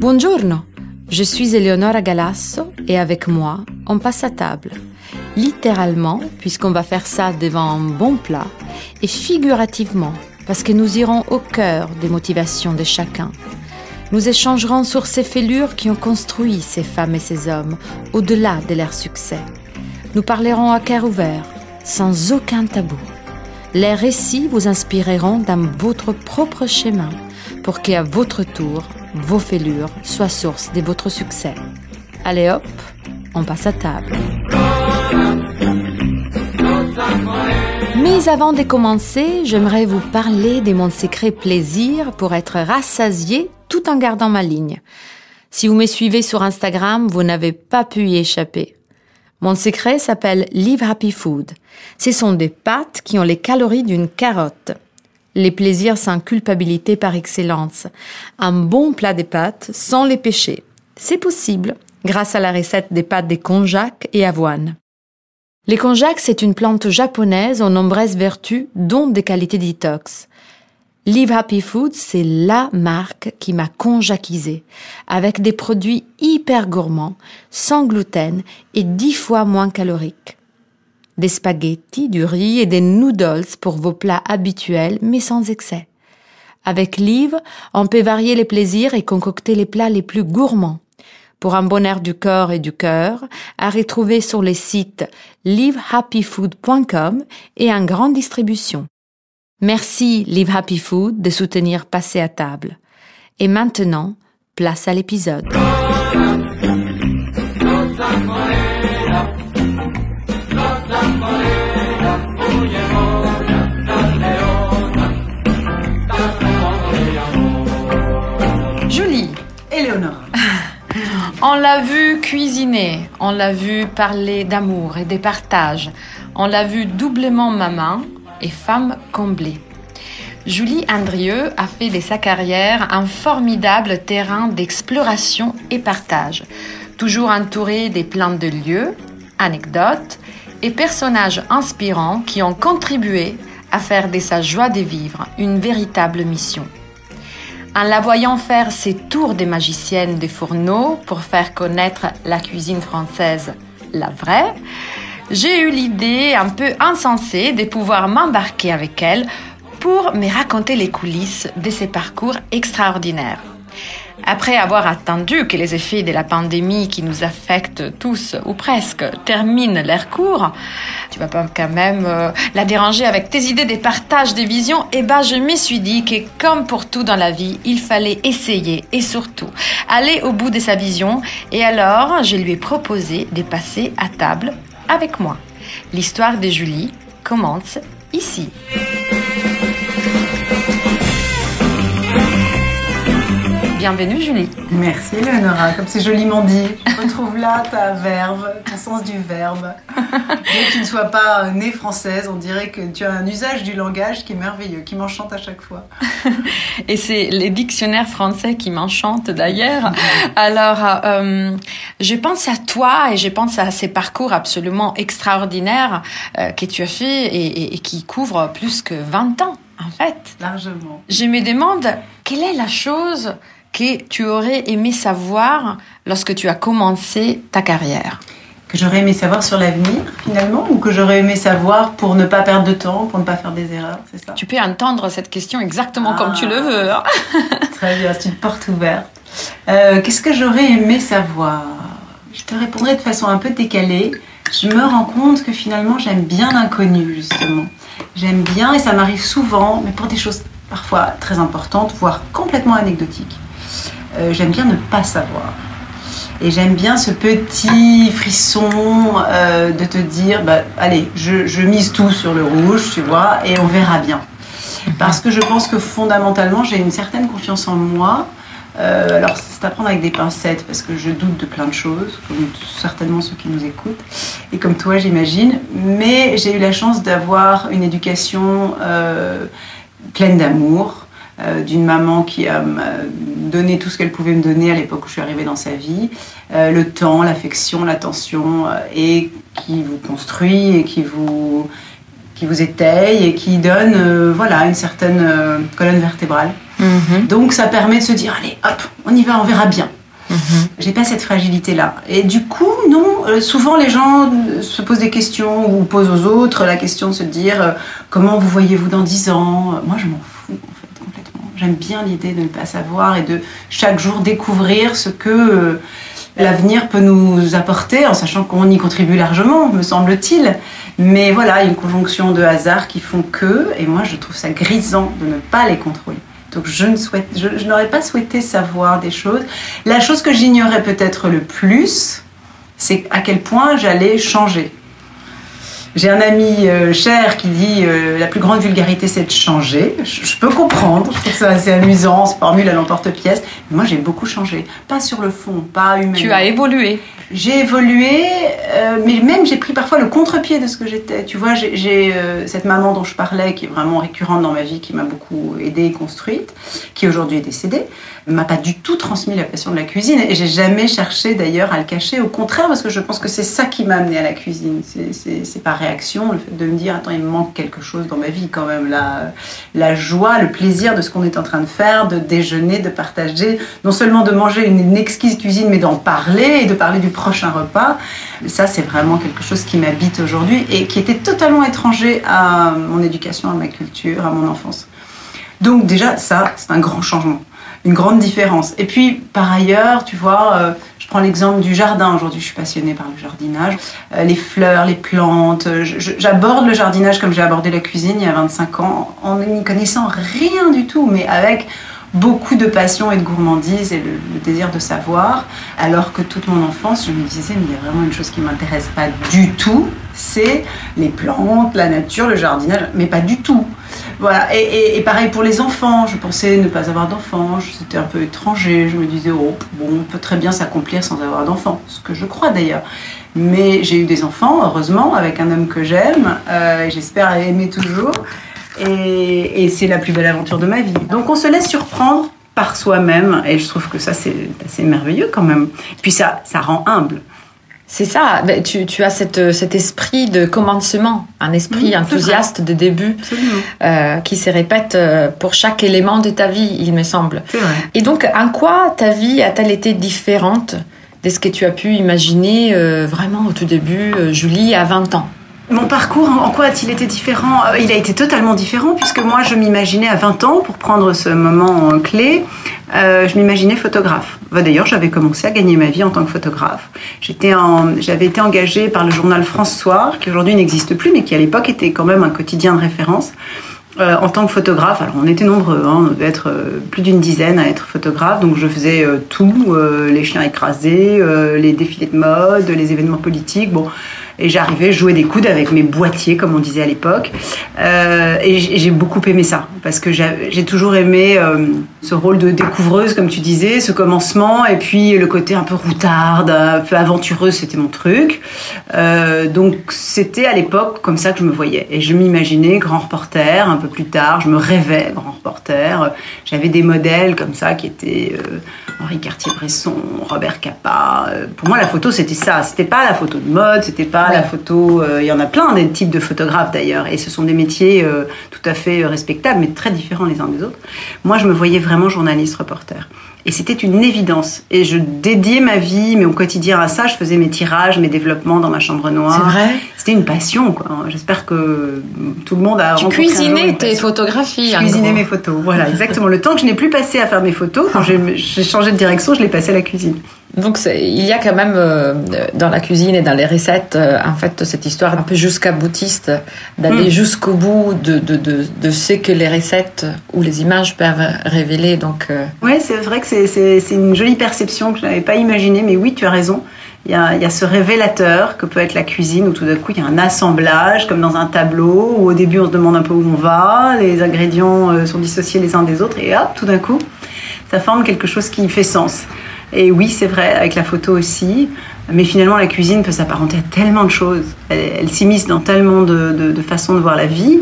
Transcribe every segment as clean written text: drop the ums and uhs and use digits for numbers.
Bonjour, je suis Eleonora Galasso et avec moi, on passe à table. Littéralement, puisqu'on va faire ça devant un bon plat, et figurativement, parce que nous irons au cœur des motivations de chacun. Nous échangerons sur ces fêlures qui ont construit ces femmes et ces hommes, au-delà de leur succès. Nous parlerons à cœur ouvert, sans aucun tabou. Les récits vous inspireront dans votre propre chemin, pour qu'à votre tour, vos fêlures soient source de votre succès. Allez hop, on passe à table. Mais avant de commencer, j'aimerais vous parler de mon secret plaisir pour être rassasié tout en gardant ma ligne. Si vous me suivez sur Instagram, vous n'avez pas pu y échapper. Mon secret s'appelle Live Happy Food. Ce sont des pâtes qui ont les calories d'une carotte. Les plaisirs sans culpabilité par excellence. Un bon plat de pâtes sans les péchés. C'est possible grâce à la recette des pâtes de konjac et avoine. Les konjac, c'est une plante japonaise aux nombreuses vertus, dont des qualités détox. Live Happy Food, c'est la marque qui m'a konjacisée, avec des produits hyper gourmands, sans gluten et 10 fois moins caloriques. Des spaghettis, du riz et des noodles pour vos plats habituels, mais sans excès. Avec Live, on peut varier les plaisirs et concocter les plats les plus gourmands. Pour un bonheur du corps et du cœur, à retrouver sur les sites livehappyfood.com et en grande distribution. Merci Live Happy Food de soutenir Passer à table. Et maintenant, place à l'épisode. Julie, Eleonora. On l'a vu cuisiner, on l'a vu parler d'amour et des partages, on l'a vu doublement maman et femme comblée. Julie Andrieu a fait de sa carrière un formidable terrain d'exploration et partage, toujours entourée des plantes de lieux, anecdotes et personnages inspirants qui ont contribué à faire de sa joie de vivre une véritable mission. En la voyant faire ses tours des magiciennes des fourneaux pour faire connaître la cuisine française, la vraie, j'ai eu l'idée un peu insensée de pouvoir m'embarquer avec elle pour me raconter les coulisses de ses parcours extraordinaires. Après avoir attendu que les effets de la pandémie qui nous affecte tous, ou presque, terminent leur cours, tu vas pas quand même la déranger avec tes idées des partages, des visions, je me suis dit que comme pour tout dans la vie, il fallait essayer et surtout aller au bout de sa vision. Et alors, je lui ai proposé de passer à table avec moi. L'histoire de Julie commence ici. Bienvenue Julie. Merci Eleonora, comme c'est joliment dit. Retrouve là ta verve, ton sens du verbe. Bien que tu ne sois pas née française, on dirait que tu as un usage du langage qui est merveilleux, qui m'enchante à chaque fois. Et c'est les dictionnaires français qui m'enchantent d'ailleurs. Alors, je pense à toi et je pense à ces parcours absolument extraordinaires que tu as fait et qui couvrent plus que 20 ans en fait. Largement. Je me demande quelle est la chose que tu aurais aimé savoir lorsque tu as commencé ta carrière? Que j'aurais aimé savoir sur l'avenir, finalement, ou que j'aurais aimé savoir pour ne pas perdre de temps, pour ne pas faire des erreurs, c'est ça? Tu peux entendre cette question exactement comme tu le veux. Hein. Très bien, c'est une porte ouverte. Qu'est-ce que j'aurais aimé savoir? Je te répondrai de façon un peu décalée. Je me rends compte que finalement, j'aime bien l'inconnu, justement. J'aime bien, et ça m'arrive souvent, mais pour des choses parfois très importantes, voire complètement anecdotiques. J'aime bien ne pas savoir. Et j'aime bien ce petit frisson de te dire allez, je mise tout sur le rouge, tu vois, et on verra bien. Parce que je pense que fondamentalement, j'ai une certaine confiance en moi. Alors, c'est à prendre avec des pincettes, parce que je doute de plein de choses, comme certainement ceux qui nous écoutent, et comme toi, j'imagine. Mais j'ai eu la chance d'avoir une éducation pleine d'amour, d'une maman qui a donné tout ce qu'elle pouvait me donner à l'époque où je suis arrivée dans sa vie, le temps, l'affection, l'attention, et qui vous construit et qui vous étaye et qui donne une certaine colonne vertébrale Mmh. Donc ça permet de se dire, allez, hop, on y va, on verra bien. Mmh. J'ai pas cette fragilité-là. Et du coup, non, souvent les gens se posent des questions ou posent aux autres la question de se dire comment vous voyez-vous dans 10 ans ? Moi, je m'en fous, en fait, complètement. J'aime bien l'idée de ne pas savoir et de chaque jour découvrir ce que l'avenir peut nous apporter, en sachant qu'on y contribue largement, me semble-t-il. Mais voilà, il y a une conjonction de hasards qui font que, et moi, je trouve ça grisant de ne pas les contrôler. Donc je n'aurais pas souhaité savoir des choses. La chose que j'ignorais peut-être le plus, c'est à quel point j'allais changer. J'ai un ami cher qui dit la plus grande vulgarité, c'est de changer. Je peux comprendre, je trouve ça assez amusant, cette formule à l'emporte-pièce. Mais moi, j'ai beaucoup changé, pas sur le fond, pas humainement. Tu as évolué. J'ai évolué, mais même j'ai pris parfois le contre-pied de ce que j'étais. Tu vois, j'ai cette maman dont je parlais, qui est vraiment récurrente dans ma vie, qui m'a beaucoup aidée et construite, qui aujourd'hui est décédée, m'a pas du tout transmis la passion de la cuisine. Et j'ai jamais cherché d'ailleurs à le cacher. Au contraire, parce que je pense que c'est ça qui m'a amenée à la cuisine. C'est par réaction, le fait de me dire, attends, il me manque quelque chose dans ma vie quand même. La joie, le plaisir de ce qu'on est en train de faire, de déjeuner, de partager, non seulement de manger une exquise cuisine, mais d'en parler et de parler du prochain repas, ça c'est vraiment quelque chose qui m'habite aujourd'hui et qui était totalement étranger à mon éducation, à ma culture, à mon enfance. Donc déjà ça, c'est un grand changement, une grande différence. Et puis par ailleurs, tu vois, je prends l'exemple du jardin. Aujourd'hui je suis passionnée par le jardinage, les fleurs, les plantes. J'aborde le jardinage comme j'ai abordé la cuisine il y a 25 ans, en n'y connaissant rien du tout, mais avec beaucoup de passion et de gourmandise et le désir de savoir, alors que toute mon enfance, je me disais, mais il y a vraiment une chose qui ne m'intéresse pas du tout, c'est les plantes, la nature, le jardinage, mais pas du tout. Voilà. Et pareil pour les enfants, je pensais ne pas avoir d'enfants, c'était un peu étranger, je me disais, oh, bon, on peut très bien s'accomplir sans avoir d'enfants, ce que je crois d'ailleurs. Mais j'ai eu des enfants, heureusement, avec un homme que j'aime, et j'espère aimer toujours. Et c'est la plus belle aventure de ma vie. Donc on se laisse surprendre par soi-même et je trouve que ça c'est assez merveilleux quand même. Puis ça rend humble. C'est ça, tu as cet esprit de commencement, un esprit enthousiaste de début qui se répète pour chaque élément de ta vie, il me semble. C'est vrai. Et donc en quoi ta vie a-t-elle été différente de ce que tu as pu imaginer vraiment au tout début, Julie, à 20 ans ? Mon parcours, en quoi a-t-il été différent ? Il a été totalement différent, puisque moi, je m'imaginais à 20 ans, pour prendre ce moment clé, je m'imaginais photographe. Bah, d'ailleurs, j'avais commencé à gagner ma vie en tant que photographe. J'avais été engagée par le journal France Soir, qui aujourd'hui n'existe plus, mais qui à l'époque était quand même un quotidien de référence. En tant que photographe, alors on était nombreux, on devait être plus d'une dizaine à être photographe, donc je faisais tout, les chiens écrasés, les défilés de mode, les événements politiques, bon, et j'arrivais, je jouais des coudes avec mes boîtiers, comme on disait à l'époque, et j'ai beaucoup aimé ça, parce que j'ai toujours aimé ce rôle de découvreuse, comme tu disais, ce commencement, et puis le côté un peu routarde, un peu aventureuse, c'était mon truc, donc c'était à l'époque comme ça que je me voyais, et je m'imaginais grand reporter, un peu plus tard, je me rêvais grand reporter. J'avais des modèles comme ça qui étaient Henri Cartier-Bresson, Robert Capa. Pour moi, la photo, c'était ça. C'était pas la photo de mode, c'était pas la photo... Il y en a plein des types de photographes, d'ailleurs. Et ce sont des métiers tout à fait respectables, mais très différents les uns des autres. Moi, je me voyais vraiment journaliste, reporter. Et c'était une évidence. Et je dédiais ma vie, mon quotidien à ça. Je faisais mes tirages, mes développements dans ma chambre noire. C'est vrai ? C'était une passion, quoi. J'espère que tout le monde a rencontré... Tu cuisinais tes photographies. Je cuisinais mes photos, voilà, exactement. Le temps que je n'ai plus passé à faire mes photos, quand j'ai changé de direction, je l'ai passé à la cuisine. Donc il y a quand même dans la cuisine et dans les recettes en fait cette histoire un peu jusqu'à-boutiste d'aller jusqu'au bout de ce que les recettes ou les images peuvent révéler. Donc ouais, c'est vrai que c'est une jolie perception que je n'avais pas imaginée, mais oui, tu as raison. Il y a ce révélateur que peut être la cuisine où tout d'un coup il y a un assemblage comme dans un tableau où au début on se demande un peu où on va, les ingrédients sont dissociés les uns des autres et hop, tout d'un coup ça forme quelque chose qui fait sens. Et oui, c'est vrai, avec la photo aussi. Mais finalement, la cuisine peut s'apparenter à tellement de choses. Elle s'immisce dans tellement de façons de voir la vie,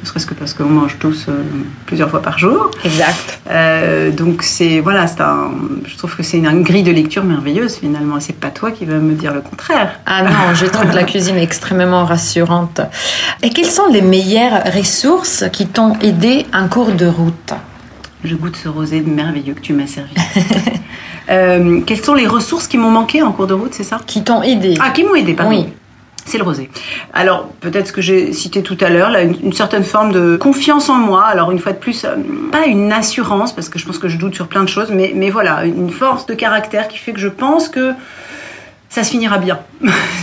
ne serait-ce que parce qu'on mange tous plusieurs fois par jour. Exact. Donc, je trouve que c'est une grille de lecture merveilleuse, finalement. C'est pas toi qui vas me dire le contraire. Ah non, je trouve la cuisine extrêmement rassurante. Et quelles sont les meilleures ressources qui t'ont aidé en cours de route ? Je goûte ce rosé merveilleux que tu m'as servi. Quelles sont les ressources qui m'ont manqué en cours de route, c'est ça? Qui t'ont aidé. Ah, qui m'ont aidé, pardon. Oui. C'est le rosé. Alors, peut-être ce que j'ai cité tout à l'heure, là, une certaine forme de confiance en moi. Alors, une fois de plus, pas une assurance, parce que je pense que je doute sur plein de choses, mais voilà, une force de caractère qui fait que je pense que ça se finira bien.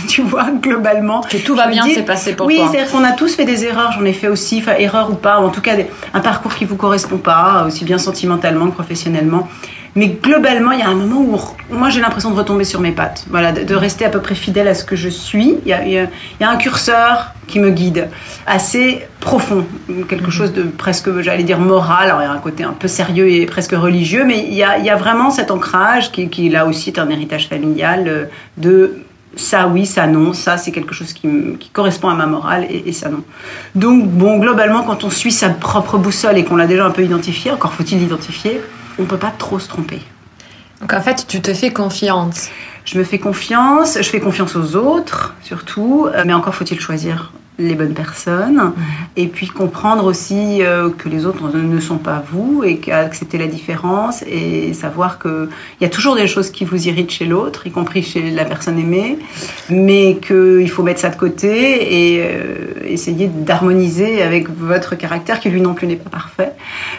Tu vois, globalement. Que tout va bien, c'est passé pour toi. Oui, c'est-à-dire qu'on a tous fait des erreurs, j'en ai fait aussi, enfin, erreurs ou pas, ou en tout cas, un parcours qui ne vous correspond pas, aussi bien sentimentalement que professionnellement. Mais globalement, il y a un moment où moi, j'ai l'impression de retomber sur mes pattes. Voilà, de rester à peu près fidèle à ce que je suis. Il y a un curseur qui me guide, assez profond. Quelque chose de presque, j'allais dire, moral. Alors, il y a un côté un peu sérieux et presque religieux. Mais il y a vraiment cet ancrage qui, là aussi, est un héritage familial de... ça oui, ça non, ça c'est quelque chose qui correspond à ma morale et ça non. Donc bon, globalement, quand on suit sa propre boussole et qu'on l'a déjà un peu identifiée, encore faut-il l'identifier, on peut pas trop se tromper. Donc en fait, tu te fais confiance. Je me fais confiance, je fais confiance aux autres surtout, mais encore faut-il choisir les bonnes personnes et puis comprendre aussi que les autres ne sont pas vous et accepter la différence et savoir qu'il y a toujours des choses qui vous irritent chez l'autre, y compris chez la personne aimée, mais qu'il faut mettre ça de côté et essayer d'harmoniser avec votre caractère qui lui non plus n'est pas parfait.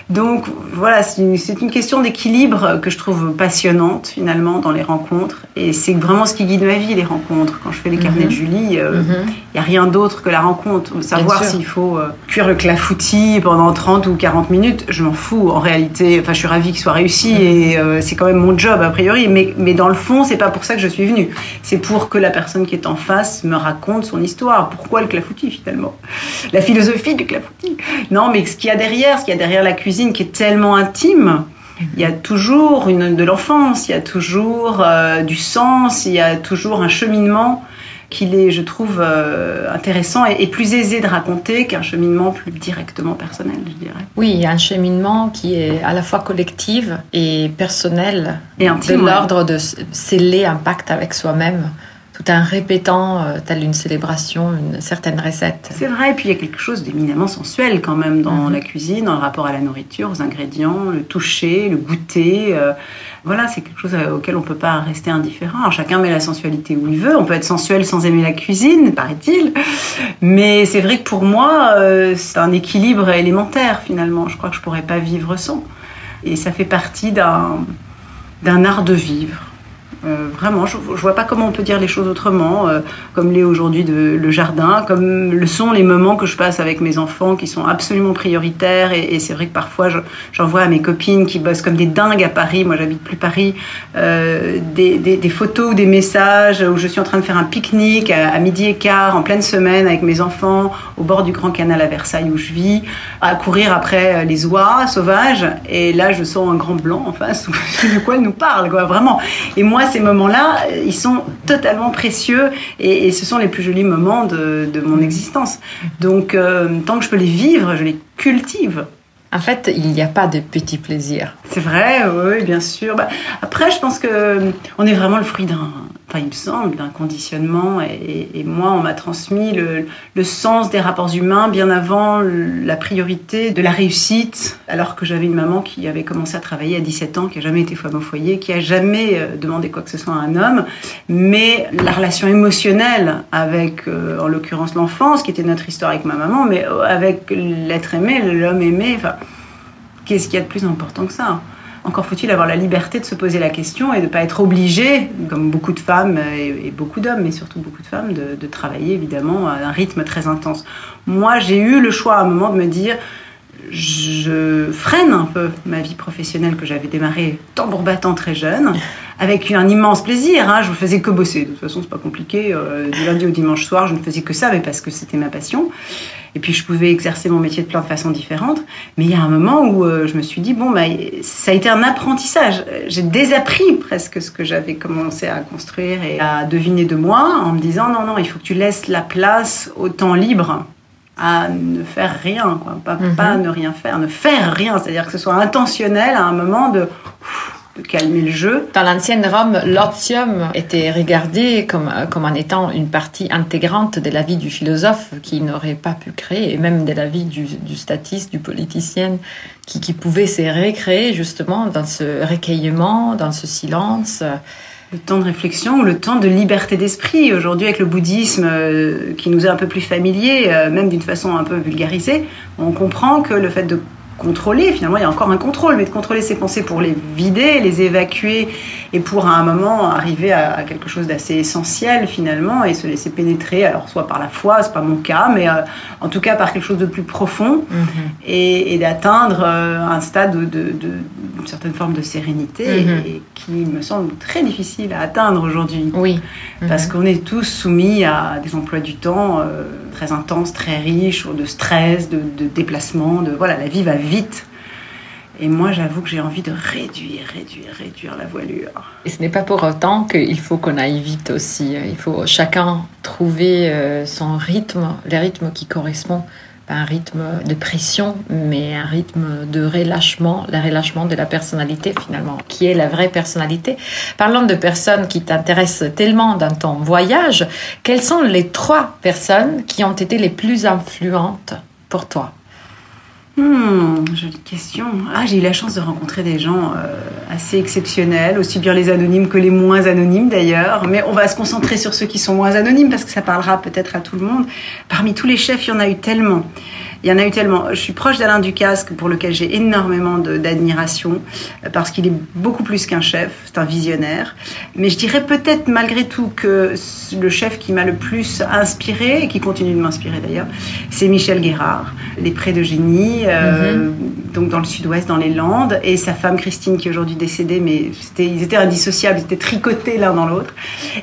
Donc voilà, c'est une question d'équilibre que je trouve passionnante finalement dans les rencontres et c'est vraiment ce qui guide ma vie, les rencontres. Quand je fais les carnets de Julie, il n'y a rien d'autre que la rencontre, savoir s'il faut cuire le clafoutis pendant 30 ou 40 minutes, je m'en fous en réalité. Enfin, je suis ravie qu'il soit réussi et c'est quand même mon job a priori. Mais dans le fond, c'est pas pour ça que je suis venue. C'est pour que la personne qui est en face me raconte son histoire. Pourquoi le clafoutis finalement? La philosophie du clafoutis. Non, mais ce qu'il y a derrière la cuisine qui est tellement intime. Il y a toujours de l'enfance, il y a toujours du sens, il y a toujours un cheminement qu'il est, je trouve, intéressant et plus aisé de raconter qu'un cheminement plus directement personnel, je dirais. Oui, un cheminement qui est à la fois collectif et personnel, et intime, de l'ordre de sceller un pacte avec soi-même, tout en répétant, telle une célébration, une certaine recette. C'est vrai, et puis il y a quelque chose d'éminemment sensuel quand même dans la cuisine, dans le rapport à la nourriture, aux ingrédients, le toucher, le goûter. Voilà, c'est quelque chose auquel on ne peut pas rester indifférent. Alors, chacun met la sensualité où il veut, on peut être sensuel sans aimer la cuisine, paraît-il. Mais c'est vrai que pour moi, c'est un équilibre élémentaire finalement. Je crois que je ne pourrais pas vivre sans. Et ça fait partie d'un art de vivre. Vraiment, je vois pas comment on peut dire les choses autrement, comme l'est aujourd'hui le jardin, comme le sont les moments que je passe avec mes enfants qui sont absolument prioritaires et c'est vrai que parfois j'envoie à mes copines qui bossent comme des dingues à Paris, moi j'habite plus Paris, des photos ou des messages où je suis en train de faire un pique-nique à 12h15 en pleine semaine avec mes enfants au bord du Grand Canal à Versailles où je vis, à courir après les oies sauvages et là je sens un grand blanc en face de quoi elle nous parle quoi, vraiment. Et moi ces moments-là, ils sont totalement précieux et ce sont les plus jolis moments de mon existence. Donc, tant que je peux les vivre, je les cultive. En fait, il n'y a pas de petits plaisirs. C'est vrai, oui, bien sûr. Bah, après, je pense qu'on est vraiment le fruit d'un conditionnement. Et moi, on m'a transmis le sens des rapports humains bien avant la priorité de la réussite. Alors que j'avais une maman qui avait commencé à travailler à 17 ans, qui n'a jamais été femme au foyer, qui n'a jamais demandé quoi que ce soit à un homme. Mais la relation émotionnelle avec, en l'occurrence, l'enfance, qui était notre histoire avec ma maman, mais avec l'être aimé, l'homme aimé, enfin, qu'est-ce qu'il y a de plus important que ça? Encore faut-il avoir la liberté de se poser la question et de ne pas être obligé, comme beaucoup de femmes et beaucoup d'hommes, mais surtout beaucoup de femmes, de travailler évidemment à un rythme très intense. Moi, j'ai eu le choix à un moment de me dire, je freine un peu ma vie professionnelle que j'avais démarrée tambour battant très jeune, avec un immense plaisir, hein, je ne faisais que bosser, de toute façon c'est pas compliqué, du lundi au dimanche soir je ne faisais que ça, mais parce que c'était ma passion. Et puis, je pouvais exercer mon métier de plein de façons différentes. Mais il y a un moment où je me suis dit, bon, bah, ça a été un apprentissage. J'ai désappris presque ce que j'avais commencé à construire et à deviner de moi en me disant, non, il faut que tu laisses la place au temps libre à ne faire rien, quoi. Pas ne rien faire, ne faire rien. C'est-à-dire que ce soit intentionnel à un moment de... calmer le jeu. Dans l'ancienne Rome, l'otium était regardé comme en étant une partie intégrante de la vie du philosophe qui n'aurait pas pu créer, et même de la vie du statiste, du politicien, qui pouvait se recréer justement dans ce recueillement, dans ce silence. Le temps de réflexion ou le temps de liberté d'esprit. Aujourd'hui, avec le bouddhisme qui nous est un peu plus familier, même d'une façon un peu vulgarisée, on comprend que le fait de contrôler, finalement il y a encore un contrôle, mais de contrôler ses pensées pour les vider, les évacuer et pour à un moment arriver à quelque chose d'assez essentiel finalement et se laisser pénétrer, alors soit par la foi, c'est pas mon cas, mais en tout cas par quelque chose de plus profond et d'atteindre un stade d'une certaine forme de sérénité et qui me semble très difficile à atteindre aujourd'hui. Oui. Parce qu'on est tous soumis à des emplois du temps très intenses, très riches, de stress, de déplacements, voilà, la vie va vite. Et moi, j'avoue que j'ai envie de réduire la voilure. Et ce n'est pas pour autant qu'il faut qu'on aille vite aussi. Il faut chacun trouver son rythme, le rythme qui correspond à un rythme de pression, mais un rythme de relâchement, le relâchement de la personnalité finalement, qui est la vraie personnalité. Parlons de personnes qui t'intéressent tellement dans ton voyage. Quelles sont les trois personnes qui ont été les plus influentes pour toi ? Jolie question. J'ai eu la chance de rencontrer des gens assez exceptionnels, aussi bien les anonymes que les moins anonymes d'ailleurs. Mais on va se concentrer sur ceux qui sont moins anonymes parce que ça parlera peut-être à tout le monde. Parmi tous les chefs, il y en a eu tellement. Je suis proche d'Alain Ducasque, pour lequel j'ai énormément d'admiration, parce qu'il est beaucoup plus qu'un chef, c'est un visionnaire. Mais je dirais peut-être malgré tout que le chef qui m'a le plus inspiré, et qui continue de m'inspirer d'ailleurs, c'est Michel Guérard, Les Prés de Génie, donc dans le sud-ouest, dans les Landes, et sa femme Christine, qui est aujourd'hui décédée, mais ils étaient indissociables, ils étaient tricotés l'un dans l'autre.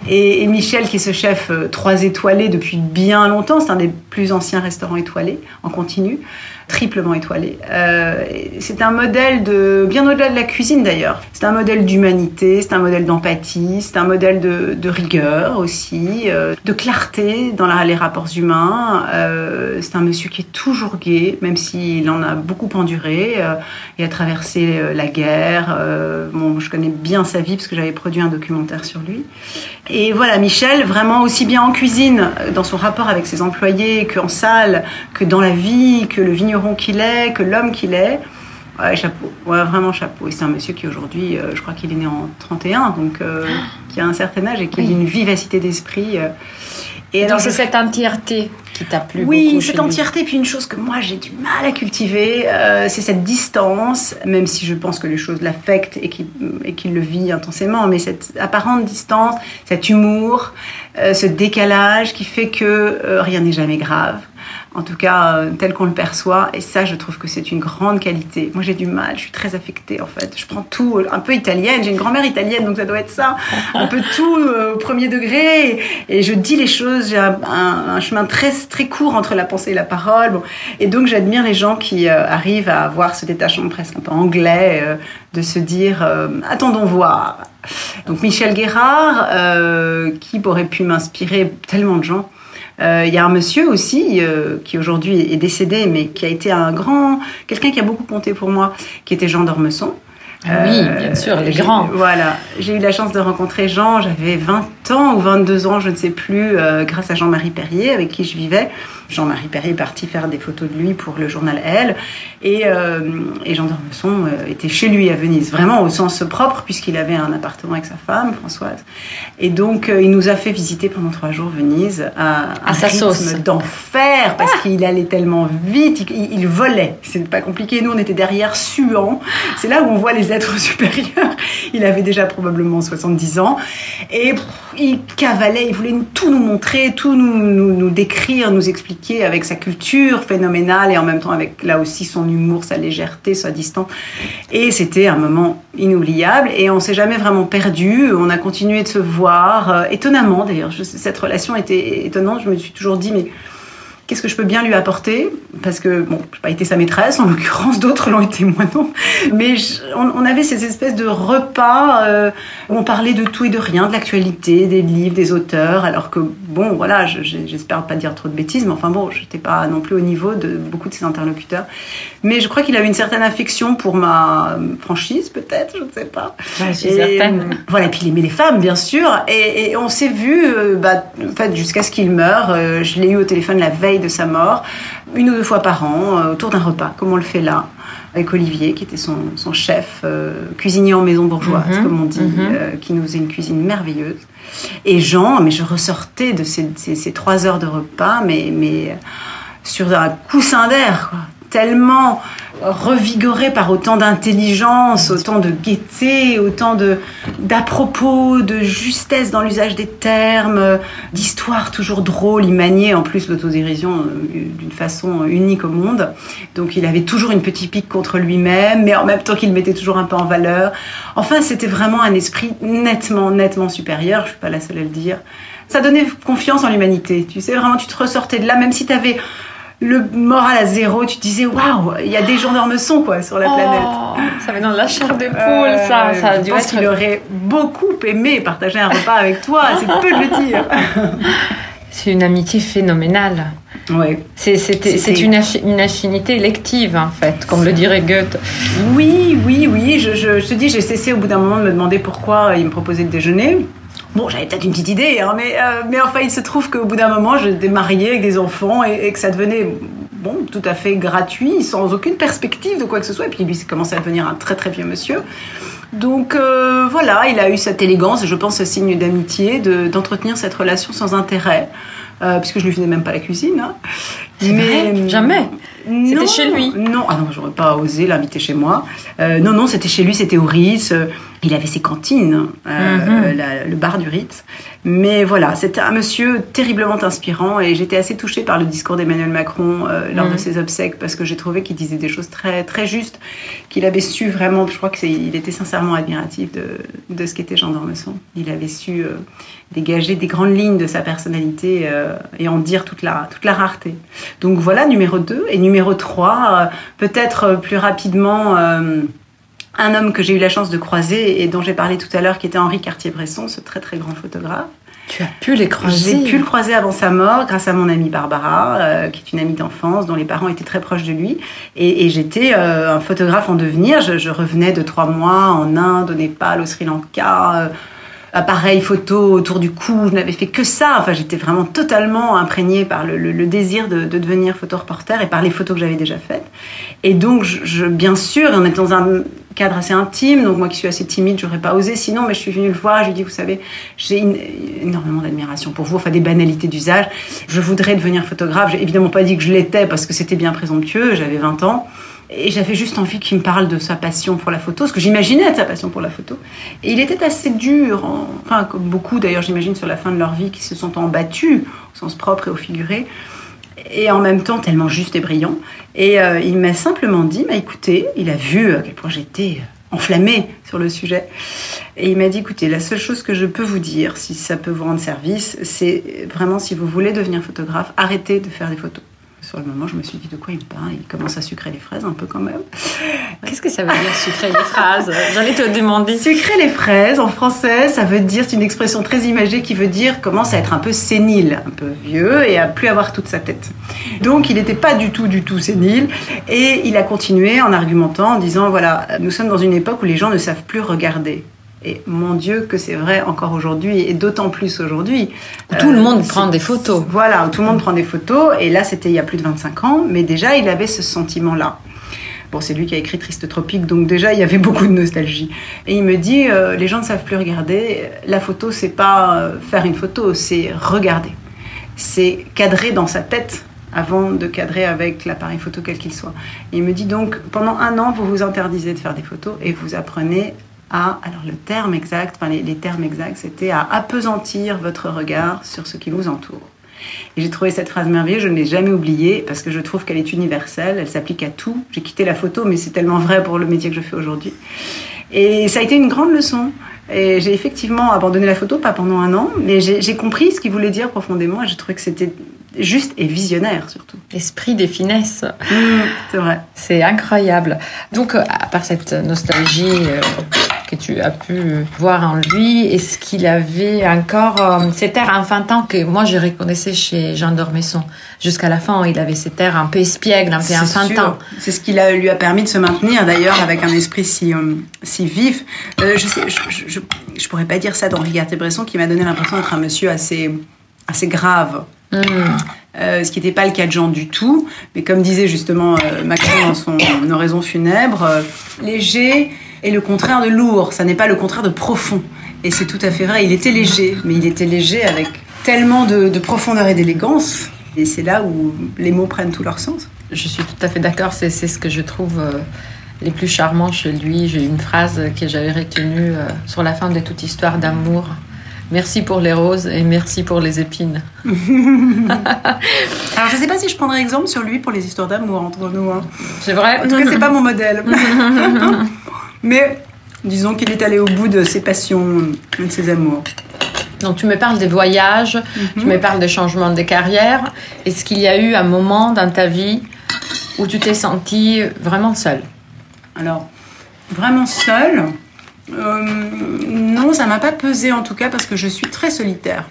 Et Michel, qui est ce chef 3 étoilé depuis bien longtemps, c'est un des plus anciens restaurants étoilés, en continue, triplement étoilé. C'est un modèle bien au-delà de la cuisine d'ailleurs. C'est un modèle d'humanité, c'est un modèle d'empathie, c'est un modèle de rigueur aussi, de clarté dans les rapports humains. C'est un monsieur qui est toujours gai, même s'il en a beaucoup enduré. Il a traversé la guerre. Je connais bien sa vie parce que j'avais produit un documentaire sur lui. Et voilà, Michel, vraiment aussi bien en cuisine, dans son rapport avec ses employés, qu'en salle, que dans la vie, que le vigneron qu'il est, que l'homme qu'il est. Ouais, chapeau. Ouais, vraiment chapeau. Et c'est un monsieur qui aujourd'hui, je crois qu'il est né en 31, donc qui a un certain âge et qui a une vivacité d'esprit. Et donc c'est cette entièreté qui t'a plu beaucoup chez lui. Entièreté, puis une chose que moi j'ai du mal à cultiver, c'est cette distance, même si je pense que les choses l'affectent et qu'il le vit intensément, mais cette apparente distance, cet humour, ce décalage qui fait que rien n'est jamais grave. En tout cas, tel qu'on le perçoit. Et ça, je trouve que c'est une grande qualité. Moi, j'ai du mal. Je suis très affectée, en fait. Je prends tout, un peu italienne. J'ai une grand-mère italienne, donc ça doit être ça. Un peu tout au premier degré. Et je dis les choses. J'ai un chemin très, très court entre la pensée et la parole. Bon. Et donc, j'admire les gens qui arrivent à avoir ce détachement presque un peu anglais, de se dire « attendons voir ». Donc, Michel Guérard, qui aurait pu m'inspirer tellement de gens. Il y a un monsieur aussi qui aujourd'hui est décédé, mais qui a été quelqu'un qui a beaucoup compté pour moi, qui était Jean d'Ormesson. Oui, bien sûr, les grands. Voilà, j'ai eu la chance de rencontrer Jean, j'avais 20 ans ou 22 ans, je ne sais plus, grâce à Jean-Marie Périer, avec qui je vivais. Jean-Marie Périer est parti faire des photos de lui pour le journal Elle, et Jean d'Ormesson était chez lui à Venise, vraiment au sens propre, puisqu'il avait un appartement avec sa femme, Françoise. Et donc, il nous a fait visiter pendant 3 jours Venise à sa sauce d'enfer, parce qu'il allait tellement vite, il volait, c'est pas compliqué. Nous, on était derrière, suant. C'est là où on voit les être supérieur. Il avait déjà probablement 70 ans et il cavalait, il voulait tout nous montrer, tout nous décrire, nous expliquer avec sa culture phénoménale et en même temps avec là aussi son humour, sa légèreté, sa distance. Et c'était un moment inoubliable et on s'est jamais vraiment perdu. On a continué de se voir étonnamment d'ailleurs. Cette relation était étonnante. Je me suis toujours dit mais Qu'est-ce que je peux bien lui apporter ? Parce que, bon, je n'ai pas été sa maîtresse, en l'occurrence, d'autres l'ont été, moi non. Mais on avait ces espèces de repas où on parlait de tout et de rien, de l'actualité, des livres, des auteurs, alors que, bon, voilà, j'espère pas dire trop de bêtises, mais enfin bon, je n'étais pas non plus au niveau de beaucoup de ses interlocuteurs. Mais je crois qu'il a eu une certaine affection pour ma franchise, peut-être, je ne sais pas. Ouais, je suis certaine. Voilà, et puis il aimait les femmes, bien sûr. Et on s'est vus, en fait, jusqu'à ce qu'il meure. Je l'ai eu au téléphone la veille de sa mort, 1 ou 2 fois par an, autour d'un repas, comme on le fait là, avec Olivier, qui était son chef, cuisinier en maison bourgeoise, comme on dit, qui nous faisait une cuisine merveilleuse. Et Jean, mais je ressortais de ces 3 heures de repas, mais sur un coussin d'air, quoi. Tellement revigoré par autant d'intelligence, autant de gaieté, autant d'à-propos, de justesse dans l'usage des termes, d'histoire toujours drôle, il maniait en plus l'autodérision d'une façon unique au monde. Donc il avait toujours une petite pique contre lui-même, mais en même temps qu'il mettait toujours un peu en valeur. Enfin, c'était vraiment un esprit nettement supérieur, je ne suis pas la seule à le dire. Ça donnait confiance en l'humanité, tu sais, vraiment tu te ressortais de là, même si tu avais... le moral à zéro, tu te disais waouh, il y a des Jean d'Ormesson quoi sur la planète. Ça met dans la chair de poule, ça a dû être. Je pense qu'il aurait beaucoup aimé partager un repas avec toi, c'est peu de le dire. C'est une amitié phénoménale. Ouais. C'est une affinité élective, en fait, comme le dirait Goethe. Oui. Je te dis, j'ai cessé au bout d'un moment de me demander pourquoi il me proposait de déjeuner. Bon, j'avais peut-être une petite idée, hein, mais enfin, il se trouve qu'au bout d'un moment, j'étais mariée avec des enfants et que ça devenait bon, tout à fait gratuit, sans aucune perspective de quoi que ce soit. Et puis, lui, il commençait à devenir un très, très vieux monsieur. Donc, voilà, il a eu cette élégance, et je pense, ce signe d'amitié, d'entretenir cette relation sans intérêt. Puisque je lui faisais même pas la cuisine. Hein. Mais jamais. Non, c'était chez lui. Non, ah non, j'aurais pas osé l'inviter chez moi. Non, c'était chez lui, c'était au Ritz. Il avait ses cantines, le bar du Ritz. Mais voilà, c'était un monsieur terriblement inspirant et j'étais assez touchée par le discours d'Emmanuel Macron lors de ses obsèques parce que j'ai trouvé qu'il disait des choses très, très justes, qu'il avait su vraiment, je crois qu'il était sincèrement admiratif de ce qu'était Jean d'Ormesson. Il avait su dégager des grandes lignes de sa personnalité et en dire toute la rareté. Donc voilà, numéro 2. Et numéro 3, peut-être plus rapidement... un homme que j'ai eu la chance de croiser et dont j'ai parlé tout à l'heure, qui était Henri Cartier-Bresson, ce très très grand photographe. Tu as pu les croiser. J'ai pu le croiser avant sa mort grâce à mon amie Barbara, qui est une amie d'enfance dont les parents étaient très proches de lui. Et j'étais un photographe en devenir. Je revenais de 3 mois en Inde, au Népal, au Sri Lanka... appareil photo autour du cou, je n'avais fait que ça. Enfin, j'étais vraiment totalement imprégnée par le désir de devenir photoreporter et par les photos que j'avais déjà faites. Et donc, bien sûr, on était dans un cadre assez intime. Donc, moi qui suis assez timide, j'aurais pas osé. Sinon, mais je suis venue le voir. Je lui ai dit, vous savez, j'ai énormément d'admiration pour vous. Enfin, des banalités d'usage. Je voudrais devenir photographe. J'ai évidemment pas dit que je l'étais parce que c'était bien présomptueux. J'avais 20 ans. Et j'avais juste envie qu'il me parle de sa passion pour la photo, ce que j'imaginais de sa passion pour la photo. Et il était assez dur, enfin comme beaucoup d'ailleurs j'imagine sur la fin de leur vie qui se sont embattus, au sens propre et au figuré, et en même temps tellement juste et brillant. Et il m'a simplement dit, écoutez, il a vu à quel point j'étais enflammée sur le sujet. Et il m'a dit, écoutez, la seule chose que je peux vous dire, si ça peut vous rendre service, c'est vraiment si vous voulez devenir photographe, arrêtez de faire des photos. Sur le moment, je me suis dit de quoi il parle. Il commence à sucrer les fraises un peu quand même. Qu'est-ce que ça veut dire sucrer les fraises ? J'allais te demander. Sucrer les fraises en français, ça veut dire, c'est une expression très imagée qui veut dire commence à être un peu sénile, un peu vieux et à plus avoir toute sa tête. Donc il n'était pas du tout sénile et il a continué en argumentant en disant voilà, nous sommes dans une époque où les gens ne savent plus regarder. Et mon Dieu, que c'est vrai encore aujourd'hui, et d'autant plus aujourd'hui. Tout le monde prend des photos. Voilà, tout le monde prend des photos. Et là, c'était il y a plus de 25 ans, mais déjà, il avait ce sentiment-là. Bon, c'est lui qui a écrit Triste Tropique, donc déjà, il y avait beaucoup de nostalgie. Et il me dit, les gens ne savent plus regarder. La photo, c'est pas faire une photo, c'est regarder. C'est cadrer dans sa tête avant de cadrer avec l'appareil photo quel qu'il soit. Et il me dit donc, pendant 1 an, vous vous interdisez de faire des photos et vous apprenez... alors le terme exact, les termes exacts, c'était à appesantir votre regard sur ce qui vous entoure. Et j'ai trouvé cette phrase merveilleuse, je ne l'ai jamais oubliée, parce que je trouve qu'elle est universelle, elle s'applique à tout. J'ai quitté la photo, mais c'est tellement vrai pour le métier que je fais aujourd'hui. Et ça a été une grande leçon. Et j'ai effectivement abandonné la photo, pas pendant 1 an, mais j'ai compris ce qu'il voulait dire profondément, et j'ai trouvé que c'était juste et visionnaire surtout. L'esprit des finesses. Mmh, c'est vrai. C'est incroyable. Donc, à part cette nostalgie que tu as pu voir en lui, est-ce qu'il avait encore cet air enfantin que moi je reconnaissais chez Jean d'Ormesson? Jusqu'à la fin, il avait cet air un peu espiègle, un peu c'est enfantin. Sûr. C'est ce qui lui a permis de se maintenir d'ailleurs avec un esprit si vif. Je pourrais pas dire ça d'Henri Cartier-Bresson qui m'a donné l'impression d'être un monsieur assez grave. Mmh. Ce qui n'était pas le cas de Jean du tout, mais comme disait justement Maxime dans son oraison funèbre, léger est le contraire de lourd, ça n'est pas le contraire de profond. Et c'est tout à fait vrai, il était léger, mais il était léger avec tellement de profondeur et d'élégance, et c'est là où les mots prennent tout leur sens. Je suis tout à fait d'accord, c'est ce que je trouve les plus charmants chez lui. J'ai une phrase que j'avais retenue sur la fin de toute histoire d'amour. Merci pour les roses et merci pour les épines. Alors, je ne sais pas si je prendrai exemple sur lui pour les histoires d'amour entre nous. Hein. C'est vrai. En tout cas, ce n'est pas mon modèle. Mais disons qu'il est allé au bout de ses passions, de ses amours. Donc, tu me parles des voyages, tu me parles des changements de carrière. Est-ce qu'il y a eu un moment dans ta vie où tu t'es sentie vraiment seule? Alors, vraiment seule? Non, ça m'a pas pesé en tout cas parce que je suis très solitaire.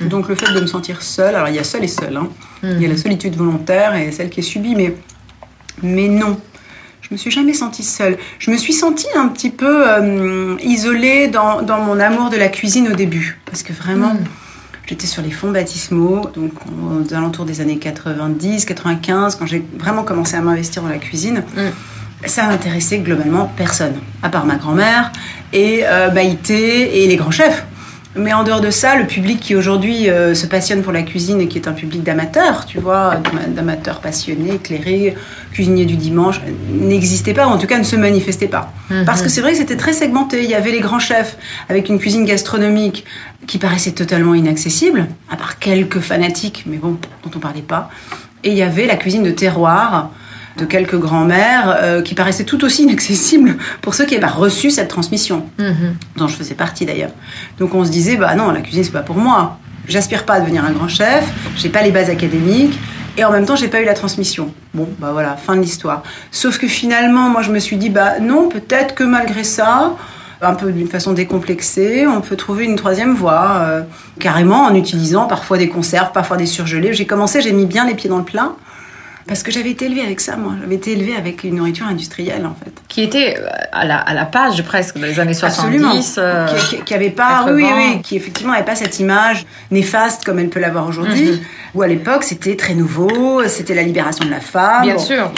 Donc le fait de me sentir seule, alors il y a seule et seule, hein. Il y a la solitude volontaire et celle qui est subie, mais non, je me suis jamais sentie seule. Je me suis sentie un petit peu isolée dans mon amour de la cuisine au début, parce que vraiment j'étais sur les fonds baptismaux, donc aux alentours des années 90, 95, quand j'ai vraiment commencé à m'investir dans la cuisine. Ça n'intéressait globalement personne, à part ma grand-mère et Maïté et les grands chefs. Mais en dehors de ça, le public qui aujourd'hui se passionne pour la cuisine et qui est un public d'amateurs, tu vois, d'amateurs passionnés, éclairés, cuisiniers du dimanche, n'existait pas, ou en tout cas ne se manifestait pas. Parce que c'est vrai que c'était très segmenté. Il y avait les grands chefs avec une cuisine gastronomique qui paraissait totalement inaccessible, à part quelques fanatiques, mais bon, dont on ne parlait pas. Et il y avait la cuisine de terroir, de quelques grands-mères qui paraissaient tout aussi inaccessibles pour ceux qui avaient reçu cette transmission, dont je faisais partie d'ailleurs. Donc on se disait, bah non, la cuisine c'est pas pour moi, j'aspire pas à devenir un grand chef, j'ai pas les bases académiques, et en même temps j'ai pas eu la transmission. Bon, bah voilà, fin de l'histoire. Sauf que finalement, moi je me suis dit, bah non, peut-être que malgré ça, un peu d'une façon décomplexée, on peut trouver une troisième voie, carrément en utilisant parfois des conserves, parfois des surgelés. J'ai mis bien les pieds dans le plat, parce que j'avais été élevée avec ça, moi. J'avais été élevée avec une nourriture industrielle, en fait. Qui était à la page, presque, dans les années 70. Absolument. Qui n'avait pas... Oui. Qui, effectivement, n'avait pas cette image néfaste comme elle peut l'avoir aujourd'hui. Où, à l'époque, c'était très nouveau. C'était la libération de la femme. Bien sûr.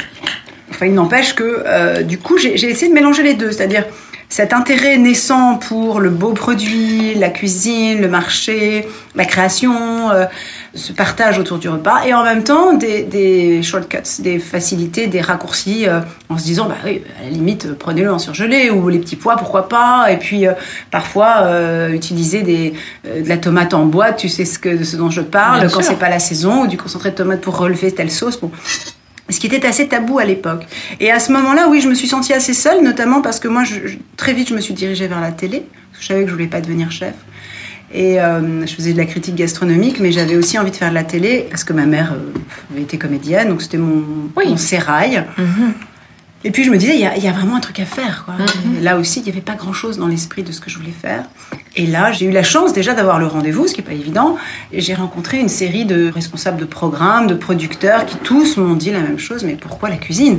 Enfin, il n'empêche que, du coup, j'ai essayé de mélanger les deux. C'est-à-dire, cet intérêt naissant pour le beau produit, la cuisine, le marché, la création, ce partage autour du repas, et en même temps des shortcuts, des facilités, des raccourcis, en se disant, bah oui, à la limite, prenez-le en surgelé, ou les petits pois, pourquoi pas, et puis parfois utiliser de la tomate en boîte, tu sais de ce dont je parle, bien quand sûr. C'est pas la saison, ou du concentré de tomate pour relever telle sauce, bon... Ce qui était assez tabou à l'époque. Et à ce moment-là, oui, je me suis sentie assez seule, notamment parce que moi, très vite, je me suis dirigée vers la télé. Parce que je savais que je voulais pas devenir chef. Et je faisais de la critique gastronomique, mais j'avais aussi envie de faire de la télé, parce que ma mère avait été comédienne, donc c'était mon sérail. Et puis je me disais, il y a vraiment un truc à faire, quoi. Là aussi, il n'y avait pas grand-chose dans l'esprit de ce que je voulais faire. Et là, j'ai eu la chance déjà d'avoir le rendez-vous, ce qui n'est pas évident. Et j'ai rencontré une série de responsables de programmes, de producteurs, qui tous m'ont dit la même chose, mais pourquoi la cuisine ?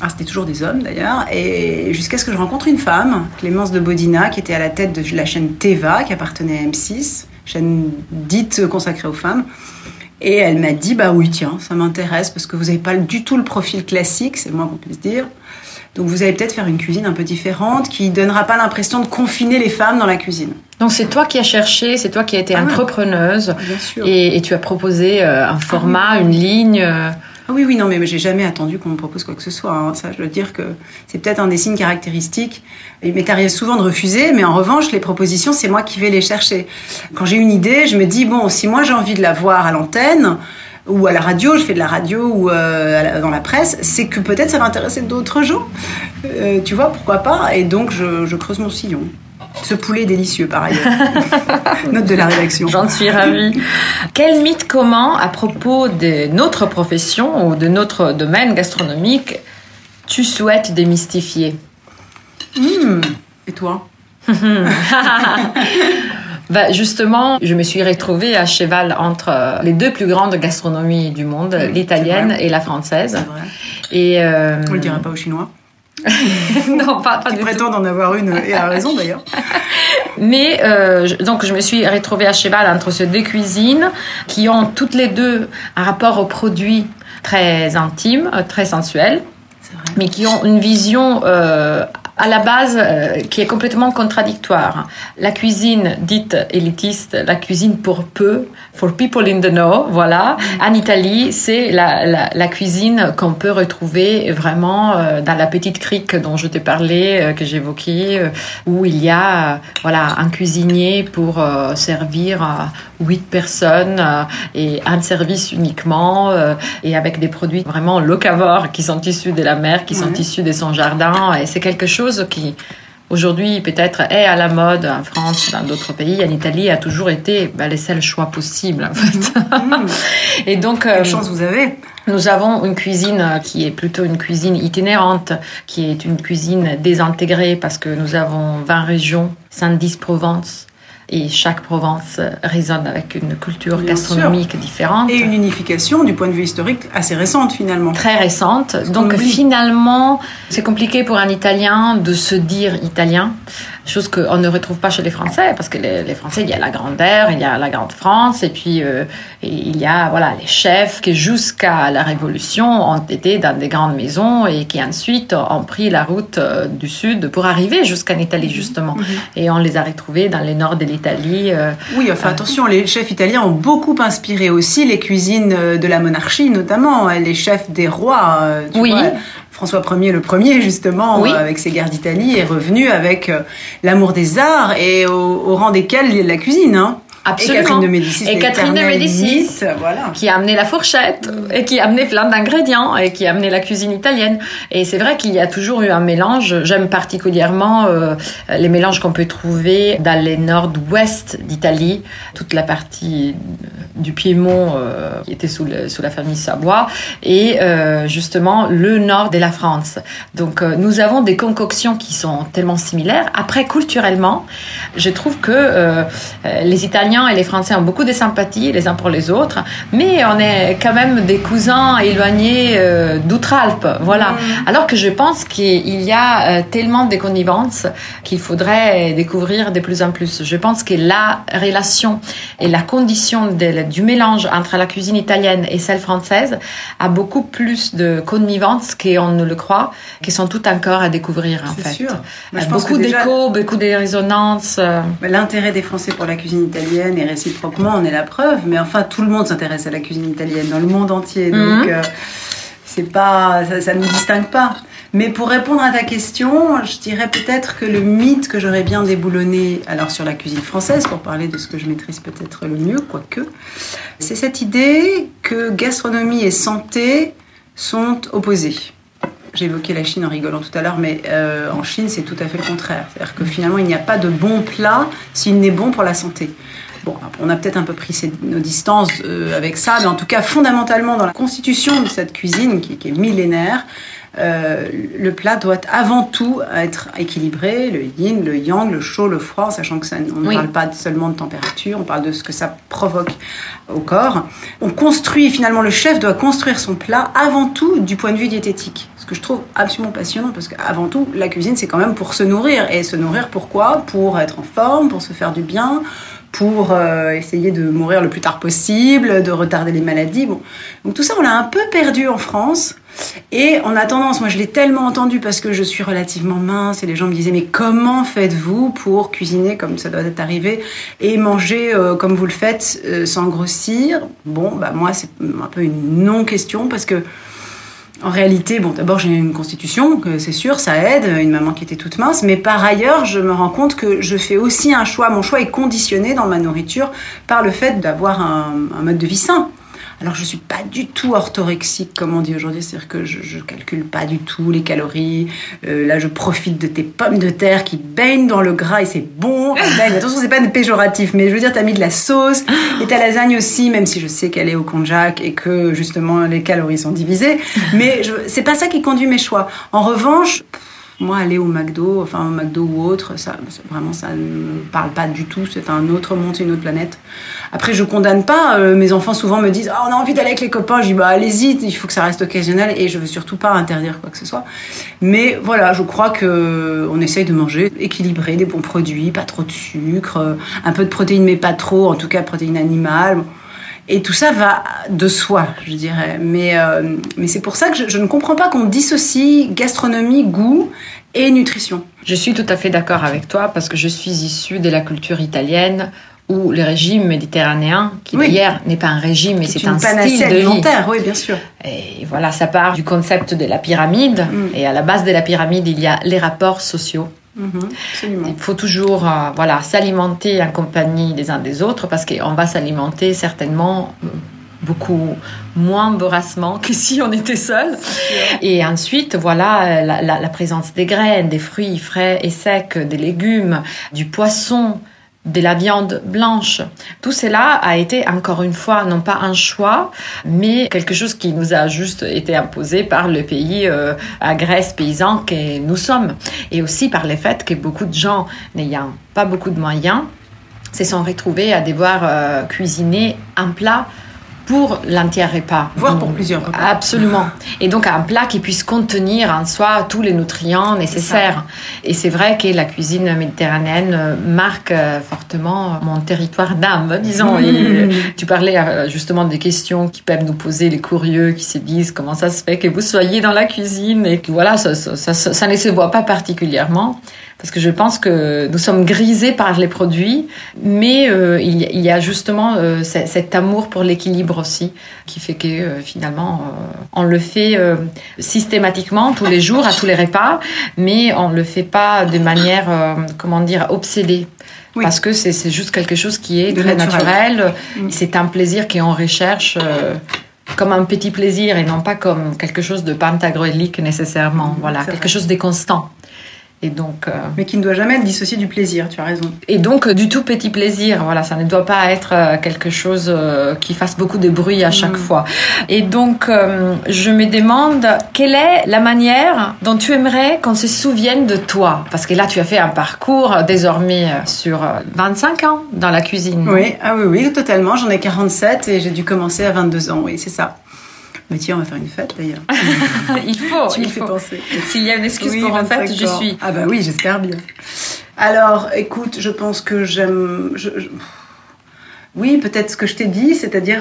Alors, c'était toujours des hommes, d'ailleurs. Et jusqu'à ce que je rencontre une femme, Clémence de Bodina, qui était à la tête de la chaîne Teva, qui appartenait à M6, chaîne dite consacrée aux femmes. Et elle m'a dit, bah oui, tiens, ça m'intéresse, parce que vous n'avez pas du tout le profil classique, c'est le moins qu'on puisse dire. Donc vous allez peut-être faire une cuisine un peu différente, qui ne donnera pas l'impression de confiner les femmes dans la cuisine. Donc c'est toi qui as cherché, c'est toi qui as été entrepreneuse. Bien sûr. Et tu as proposé un format, une ligne. Oui, non, mais j'ai jamais attendu qu'on me propose quoi que ce soit. Hein. Ça, je veux dire que c'est peut-être un des signes caractéristiques. Il m'est arrivé souvent de refuser, mais en revanche, les propositions, c'est moi qui vais les chercher. Quand j'ai une idée, je me dis, bon, si moi j'ai envie de la voir à l'antenne, ou à la radio, je fais de la radio, ou dans la presse, c'est que peut-être ça va intéresser d'autres gens. Tu vois, pourquoi pas ? Et donc, je creuse mon sillon. Ce poulet est délicieux, par ailleurs. Note de la rédaction. J'en suis ravie. Quel mythe commun à propos de notre profession ou de notre domaine gastronomique tu souhaites démystifier? Et toi? Bah justement, je me suis retrouvée à cheval entre les deux plus grandes gastronomies du monde, l'italienne et la française. C'est vrai. Et on le dira pas aux Chinois. Non, pas du tout. Ils prétendent en avoir une, et à raison d'ailleurs. Mais donc je me suis retrouvée à cheval entre ces deux cuisines qui ont toutes les deux un rapport aux produits très intime, très sensuel, mais qui ont une vision à la base, qui est complètement contradictoire. La cuisine dite élitiste, la cuisine pour peu, for people in the know, voilà. En Italie, c'est la cuisine qu'on peut retrouver vraiment dans la petite crique dont je t'ai parlé, que j'évoquais, où il y a un cuisinier pour servir 8 personnes et un service uniquement et avec des produits vraiment locavores qui sont issus de la mer, qui sont issus de son jardin. Et c'est quelque chose qui, aujourd'hui, peut-être est à la mode en France, dans d'autres pays, en Italie, a toujours été les seuls choix possibles, en fait. Et donc, quelle chance vous avez! Nous avons une cuisine qui est plutôt une cuisine itinérante, qui est une cuisine désintégrée, parce que nous avons 20 régions, 110 provinces, et chaque province résonne avec une culture gastronomique différente. Et une unification, du point de vue historique, assez récente, finalement. Très récente. Donc, finalement, c'est compliqué pour un Italien de se dire italien, chose qu'on ne retrouve pas chez les Français, parce que les Français, il y a la grande terre, il y a la grande France, et puis il y a les chefs qui, jusqu'à la Révolution, ont été dans des grandes maisons et qui, ensuite, ont pris la route du sud pour arriver jusqu'en Italie, justement. Et on les a retrouvés dans le nord de l'Italie. Oui, enfin attention, les chefs italiens ont beaucoup inspiré aussi les cuisines de la monarchie, notamment les chefs des rois. Tu vois, François Ier, le premier justement, avec ses guerres d'Italie, est revenu avec l'amour des arts et au rang desquels la cuisine. Absolument. Et Catherine de Médicis, qui a amené la fourchette et qui a amené plein d'ingrédients et qui a amené la cuisine italienne. Et c'est vrai qu'il y a toujours eu un mélange. J'aime particulièrement les mélanges qu'on peut trouver dans les nord-ouest d'Italie, toute la partie du Piémont qui était sous la famille Savoie et justement le nord de la France. Donc nous avons des concoctions qui sont tellement similaires. Après, culturellement, je trouve que les Italiens et les Français ont beaucoup de sympathie les uns pour les autres, mais on est quand même des cousins éloignés d'outre-Alpes, Alors que je pense qu'il y a tellement de connivences qu'il faudrait découvrir de plus en plus. Je pense que la relation et la condition du mélange entre la cuisine italienne et celle française a beaucoup plus de connivences qu'on ne le croit, qui sont toutes encore à découvrir en fait. Sûr. Moi, beaucoup d'échos, beaucoup de résonances. L'intérêt des Français pour la cuisine italienne et réciproquement, on est la preuve. Mais enfin, tout le monde s'intéresse à la cuisine italienne dans le monde entier. Donc, c'est pas, ça ne nous distingue pas. Mais pour répondre à ta question, je dirais peut-être que le mythe que j'aurais bien déboulonné, alors sur la cuisine française, pour parler de ce que je maîtrise peut-être le mieux, quoique, c'est cette idée que gastronomie et santé sont opposées. J'ai évoqué la Chine en rigolant tout à l'heure, mais en Chine, c'est tout à fait le contraire. C'est-à-dire que finalement, il n'y a pas de bon plat s'il n'est bon pour la santé. Bon, on a peut-être un peu pris nos distances avec ça, mais en tout cas, fondamentalement, dans la constitution de cette cuisine, qui est millénaire, le plat doit avant tout être équilibré, le yin, le yang, le chaud, le froid, sachant que ça, on ne parle pas seulement de température, on parle de ce que ça provoque au corps. On construit, finalement, le chef doit construire son plat avant tout du point de vue diététique. Ce que je trouve absolument passionnant, parce qu'avant tout, la cuisine, c'est quand même pour se nourrir. Et se nourrir, pourquoi ? Pour être en forme, pour se faire du bien, pour essayer de mourir le plus tard possible, de retarder les maladies. Bon. Donc tout ça, on l'a un peu perdu en France. Et on a tendance, moi je l'ai tellement entendu parce que je suis relativement mince et les gens me disaient mais comment faites-vous pour cuisiner comme ça doit être arrivé et manger comme vous le faites sans grossir? Bon, bah moi c'est un peu une non-question parce que en réalité, bon, d'abord, j'ai une constitution, c'est sûr, ça aide, une maman qui était toute mince, mais par ailleurs, je me rends compte que je fais aussi un choix. Mon choix est conditionné dans ma nourriture par le fait d'avoir un mode de vie sain. Alors, je ne suis pas du tout orthorexique, comme on dit aujourd'hui. C'est-à-dire que je ne calcule pas du tout les calories. Là, je profite de tes pommes de terre qui baignent dans le gras et c'est bon. Baignent. Attention, ce n'est pas péjoratif, mais je veux dire, tu as mis de la sauce et ta lasagne aussi, même si je sais qu'elle est au konjac et que, justement, les calories sont divisées. Mais ce n'est pas ça qui conduit mes choix. En revanche... Moi, aller au McDo, enfin au McDo ou autre, ça, vraiment, ça ne me parle pas du tout. C'est un autre monde, c'est une autre planète. Après, je ne condamne pas. Mes enfants souvent me disent « Oh, on a envie d'aller avec les copains ». Je dis « Bah, allez-y, il faut que ça reste occasionnel et je ne veux surtout pas interdire quoi que ce soit ». Mais voilà, je crois qu'on essaye de manger équilibré, des bons produits, pas trop de sucre, un peu de protéines, mais pas trop, en tout cas protéines animales. Et tout ça va de soi, je dirais. Mais c'est pour ça que je ne comprends pas qu'on dissocie gastronomie, goût et nutrition. Je suis tout à fait d'accord avec toi parce que je suis issue de la culture italienne où le régime méditerranéen, qui d'ailleurs n'est pas un régime, mais c'est un style de vie. Oui, bien sûr. Et voilà, ça part du concept de la pyramide. Et à la base de la pyramide, il y a les rapports sociaux. Absolument. Il faut toujours s'alimenter en compagnie des uns des autres parce qu'on va s'alimenter certainement beaucoup moins voracement que si on était seul. Et ensuite, la présence des graines, des fruits frais et secs, des légumes, du poisson, de la viande blanche. Tout cela a été, encore une fois, non pas un choix, mais quelque chose qui nous a juste été imposé par le pays à Grèce paysan que nous sommes. Et aussi par le fait que beaucoup de gens, n'ayant pas beaucoup de moyens, se sont retrouvés à devoir cuisiner un plat pour l'entier repas. Voire pour plusieurs repas. Absolument. Et donc un plat qui puisse contenir en soi tous les nutriments nécessaires. Et c'est vrai que la cuisine méditerranéenne marque fortement mon territoire d'âme, disons. Et tu parlais justement des questions qui peuvent nous poser les curieux, qui se disent comment ça se fait que vous soyez dans la cuisine et que ça ne se voit pas particulièrement. Parce que je pense que nous sommes grisés par les produits, mais il y a justement cet amour pour l'équilibre aussi, qui fait que finalement, on le fait systématiquement tous les jours, à tous les repas, mais on ne le fait pas de manière, obsédée. Oui. Parce que c'est juste quelque chose qui est très naturel. C'est un plaisir qu'on recherche comme un petit plaisir et non pas comme quelque chose de pantagruélique nécessairement. Chose de constant. Et donc, mais qui ne doit jamais être dissocié du plaisir, tu as raison. Et donc, du tout petit plaisir, ça ne doit pas être quelque chose qui fasse beaucoup de bruit à chaque fois. Et donc, je me demande, quelle est la manière dont tu aimerais qu'on se souvienne de toi ? Parce que là, tu as fait un parcours désormais sur 25 ans dans la cuisine. Oui, totalement. J'en ai 47 et j'ai dû commencer à 22 ans, oui, c'est ça. Mais tiens, on va faire une fête d'ailleurs. Il faut. Penser. S'il y a une excuse pour une fête, je suis. Ah bah oui, j'espère bien. Alors, écoute, je pense que j'aime. Oui, peut-être ce que je t'ai dit, c'est-à-dire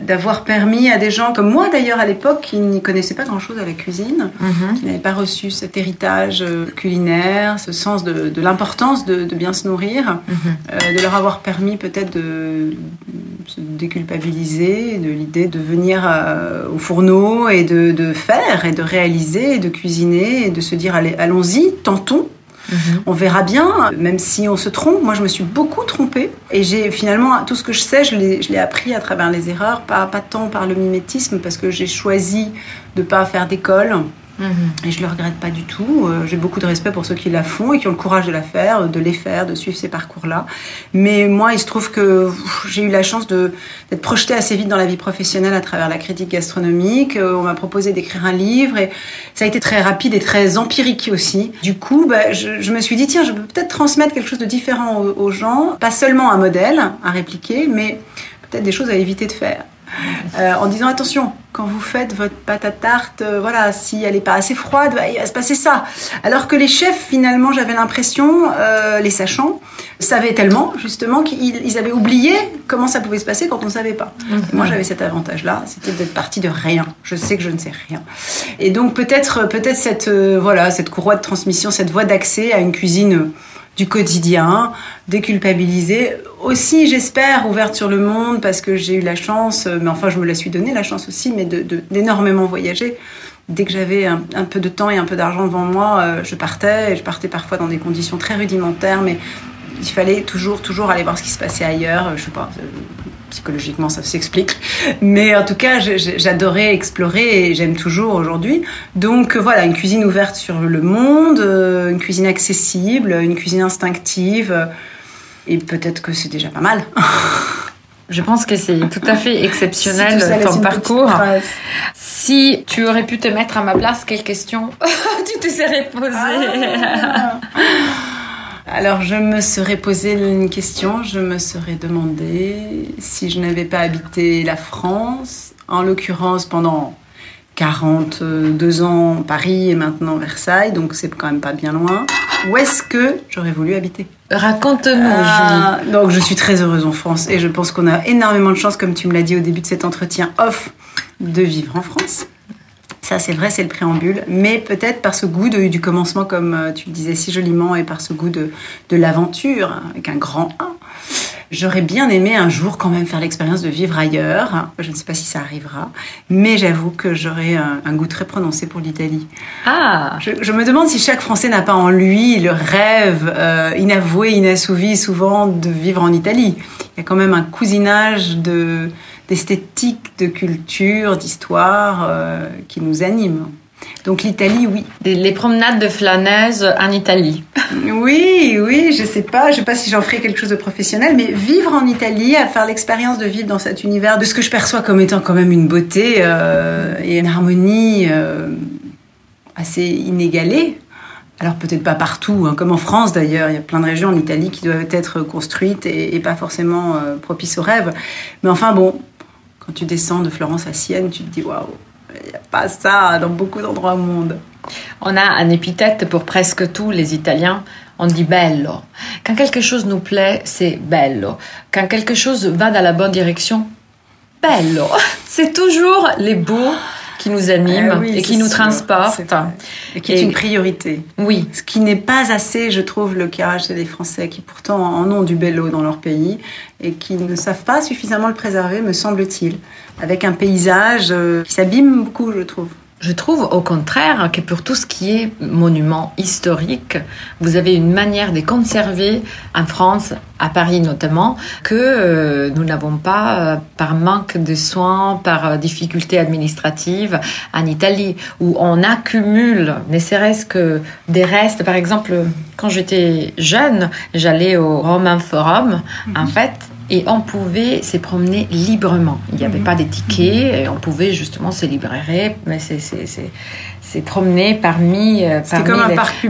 d'avoir permis à des gens comme moi d'ailleurs à l'époque qui n'y connaissaient pas grand-chose à la cuisine, qui n'avaient pas reçu cet héritage culinaire, ce sens de l'importance de bien se nourrir, de leur avoir permis peut-être de se déculpabiliser de l'idée de venir au fourneau et de faire et de réaliser et de cuisiner et de se dire « allons-y, tentons ». On verra bien, même si on se trompe. Moi, je me suis beaucoup trompée. Et j'ai finalement, tout ce que je sais, je l'ai appris à travers les erreurs, pas tant par le mimétisme, parce que j'ai choisi de ne pas faire d'école. Et je ne le regrette pas du tout. J'ai beaucoup de respect pour ceux qui la font et qui ont le courage de la faire, de les faire, de suivre ces parcours-là. Mais moi, il se trouve que j'ai eu la chance d'être projetée assez vite dans la vie professionnelle à travers la critique gastronomique. On m'a proposé d'écrire un livre et ça a été très rapide et très empirique aussi. Du coup, je me suis dit, tiens, je peux peut-être transmettre quelque chose de différent aux gens, pas seulement un modèle à répliquer, mais peut-être des choses à éviter de faire. En disant attention, quand vous faites votre pâte à tarte, si elle n'est pas assez froide, il va se passer ça. Alors que les chefs, finalement, j'avais l'impression, les sachants, savaient tellement, justement, qu'ils avaient oublié comment ça pouvait se passer quand on ne savait pas. Et moi, j'avais cet avantage-là, c'était d'être partie de rien. Je sais que je ne sais rien. Et donc, peut-être cette courroie de transmission, cette voie d'accès à une cuisine du quotidien, déculpabilisée, aussi, j'espère, ouverte sur le monde, parce que j'ai eu la chance, mais enfin, je me la suis donnée, la chance aussi, mais d'énormément voyager. Dès que j'avais un peu de temps et un peu d'argent devant moi, je partais parfois dans des conditions très rudimentaires, mais il fallait toujours aller voir ce qui se passait ailleurs, je sais pas... psychologiquement ça s'explique, mais en tout cas j'adorais explorer et j'aime toujours aujourd'hui. Donc voilà, une cuisine ouverte sur le monde, une cuisine accessible, une cuisine instinctive, et peut-être que c'est déjà pas mal. Je pense que c'est tout à fait exceptionnel ton parcours. Si tu aurais pu te mettre à ma place, quelle question tu te serais posée? Alors, je me serais posé une question. Je me serais demandé si je n'avais pas habité la France, en l'occurrence pendant 42 ans Paris et maintenant Versailles, donc c'est quand même pas bien loin. Où est-ce que j'aurais voulu habiter ? Raconte-nous, Julie. Donc, je suis très heureuse en France et je pense qu'on a énormément de chance, comme tu me l'as dit au début de cet entretien off, de vivre en France. Ça, c'est vrai, c'est le préambule, mais peut-être par ce goût du commencement, comme tu le disais si joliment, et par ce goût de l'aventure, avec un grand A. J'aurais bien aimé un jour quand même faire l'expérience de vivre ailleurs. Je ne sais pas si ça arrivera, mais j'avoue que j'aurais un goût très prononcé pour l'Italie. Ah. Je me demande si chaque Français n'a pas en lui le rêve inavoué, inassouvi souvent de vivre en Italie. Il y a quand même un cousinage d'esthétique, de culture, d'histoire qui nous anime. Donc l'Italie, oui. Les promenades de flâneuse en Italie. Oui, je sais pas si j'en ferai quelque chose de professionnel, mais vivre en Italie, à faire l'expérience de vivre dans cet univers, de ce que je perçois comme étant quand même une beauté et une harmonie assez inégalée. Alors peut-être pas partout, hein, comme en France d'ailleurs, il y a plein de régions en Italie qui doivent être construites et pas forcément propices aux rêves. Mais enfin bon, quand tu descends de Florence à Sienne, tu te dis waouh. Il n'y a pas ça dans beaucoup d'endroits au monde. On a un épithète pour presque tous les Italiens. On dit bello. Quand quelque chose nous plaît, c'est bello. Quand quelque chose va dans la bonne direction, bello. C'est toujours les beaux qui nous animent et qui nous transportent. Et qui est une priorité. Oui. Ce qui n'est pas assez, je trouve, le cas chez les Français qui pourtant en ont du bello dans leur pays et qui ne savent pas suffisamment le préserver, me semble-t-il. Avec un paysage qui s'abîme beaucoup, je trouve. Je trouve au contraire que pour tout ce qui est monument historique, vous avez une manière de conserver en France, à Paris notamment, que nous n'avons pas par manque de soins, par difficultés administratives en Italie, où on accumule, ne serait-ce que des restes. Par exemple, quand j'étais jeune, j'allais au Roman Forum, en fait, et on pouvait se promener librement. Il n'y avait pas de tickets, et on pouvait justement se libérer, mais c'est promener parmi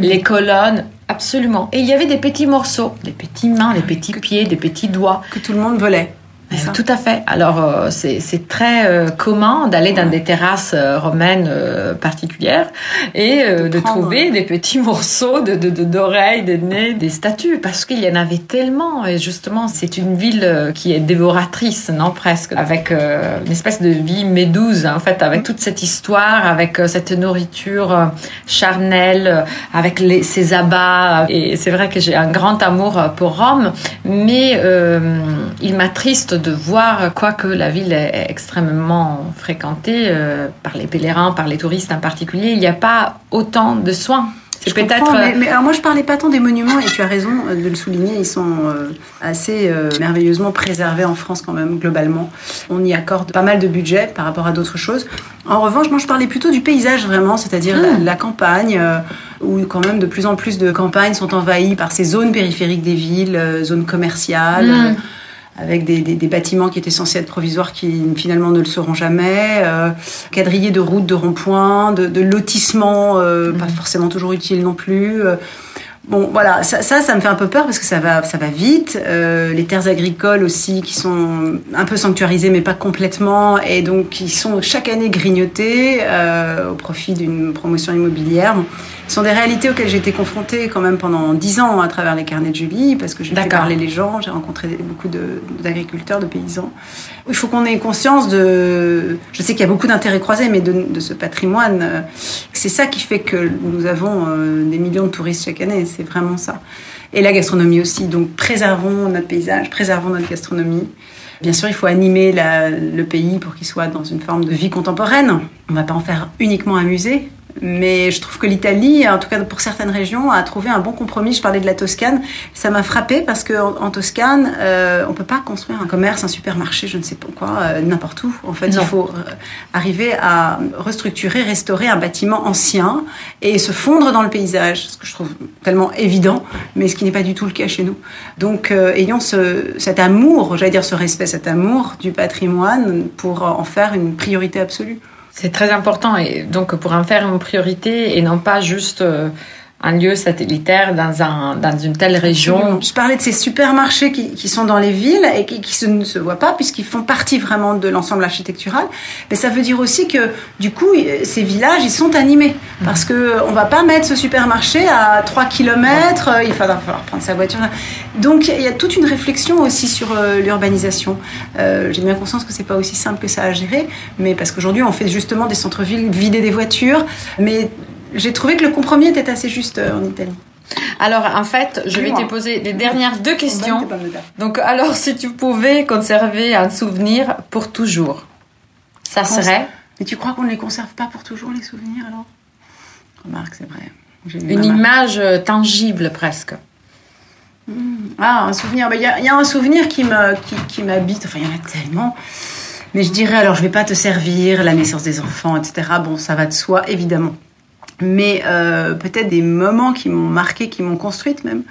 les colonnes. Absolument. Et il y avait des petits morceaux, des petites mains, des petits pieds, des petits doigts. Que tout le monde volait. Tout à fait. Alors, c'est très commun d'aller dans des terrasses romaines particulières et de trouver des petits morceaux d'oreilles, de nez, des statues, parce qu'il y en avait tellement. Et justement, c'est une ville qui est dévoratrice, non, presque, avec une espèce de vie méduse, en fait, avec toute cette histoire, avec cette nourriture charnelle, avec ces abats. Et c'est vrai que j'ai un grand amour pour Rome, mais il m'attriste de voir, quoique la ville est extrêmement fréquentée par les pèlerins, par les touristes en particulier, il n'y a pas autant de soins. C'est peut-être. Mais alors moi, je ne parlais pas tant des monuments, et tu as raison de le souligner, ils sont assez merveilleusement préservés en France, quand même, globalement. On y accorde pas mal de budget par rapport à d'autres choses. En revanche, moi, je parlais plutôt du paysage, vraiment, c'est-à-dire la campagne, où quand même de plus en plus de campagnes sont envahies par ces zones périphériques des villes, zones commerciales. Avec des bâtiments qui étaient censés être provisoires qui finalement ne le seront jamais, quadrillés de routes, de ronds-points, de lotissements, pas forcément toujours utiles non plus. Bon, voilà, ça me fait un peu peur parce que ça va vite. Les terres agricoles aussi qui sont un peu sanctuarisées mais pas complètement et donc qui sont chaque année grignotées au profit d'une promotion immobilière. Ce sont des réalités auxquelles j'ai été confrontée quand même pendant 10 ans à travers les carnets de Julie, parce que j'ai fait parler les gens, j'ai rencontré beaucoup d'agriculteurs, de paysans. Il faut qu'on ait conscience je sais qu'il y a beaucoup d'intérêts croisés, mais de ce patrimoine. C'est ça qui fait que nous avons des millions de touristes chaque année, c'est vraiment ça. Et la gastronomie aussi, donc préservons notre paysage, préservons notre gastronomie. Bien sûr, il faut animer le pays pour qu'il soit dans une forme de vie contemporaine. On ne va pas en faire uniquement un musée. Mais je trouve que l'Italie, en tout cas pour certaines régions, a trouvé un bon compromis. Je parlais de la Toscane. Ça m'a frappée parce qu'en Toscane, on ne peut pas construire un commerce, un supermarché, je ne sais pas quoi, n'importe où. En fait, non. Il faut arriver à restructurer, restaurer un bâtiment ancien et se fondre dans le paysage, ce que je trouve tellement évident, mais ce qui n'est pas du tout le cas chez nous. Donc, ayons cet amour, j'allais dire ce respect, cet amour du patrimoine pour en faire une priorité absolue. C'est très important, et donc pour en faire une priorité et non pas juste un lieu satellitaire dans une telle région. Je parlais de ces supermarchés qui sont dans les villes et qui ne se voient pas puisqu'ils font partie vraiment de l'ensemble architectural. Mais ça veut dire aussi que du coup, ces villages, ils sont animés parce qu'on ne va pas mettre ce supermarché à 3 km, il va falloir prendre sa voiture. Donc il y a toute une réflexion aussi sur l'urbanisation. J'ai bien conscience que ce n'est pas aussi simple que ça à gérer, mais parce qu'aujourd'hui, on fait justement des centres-villes vidés des voitures, mais j'ai trouvé que le compromis était assez juste en Italie. Alors, en fait, je vais te poser les dernières deux questions. Donc, alors, si tu pouvais conserver un souvenir pour toujours, ça serait... Mais tu crois qu'on ne les conserve pas pour toujours, les souvenirs, alors ? Remarque, c'est vrai. Une image tangible, presque. Ah, un souvenir. Il y a un souvenir qui m'habite. Enfin, il y en a tellement... Mais je dirais, alors, je ne vais pas te servir, la naissance des enfants, etc. Bon, ça va de soi, évidemment. Mais peut-être des moments qui m'ont marquée, qui m'ont construite même.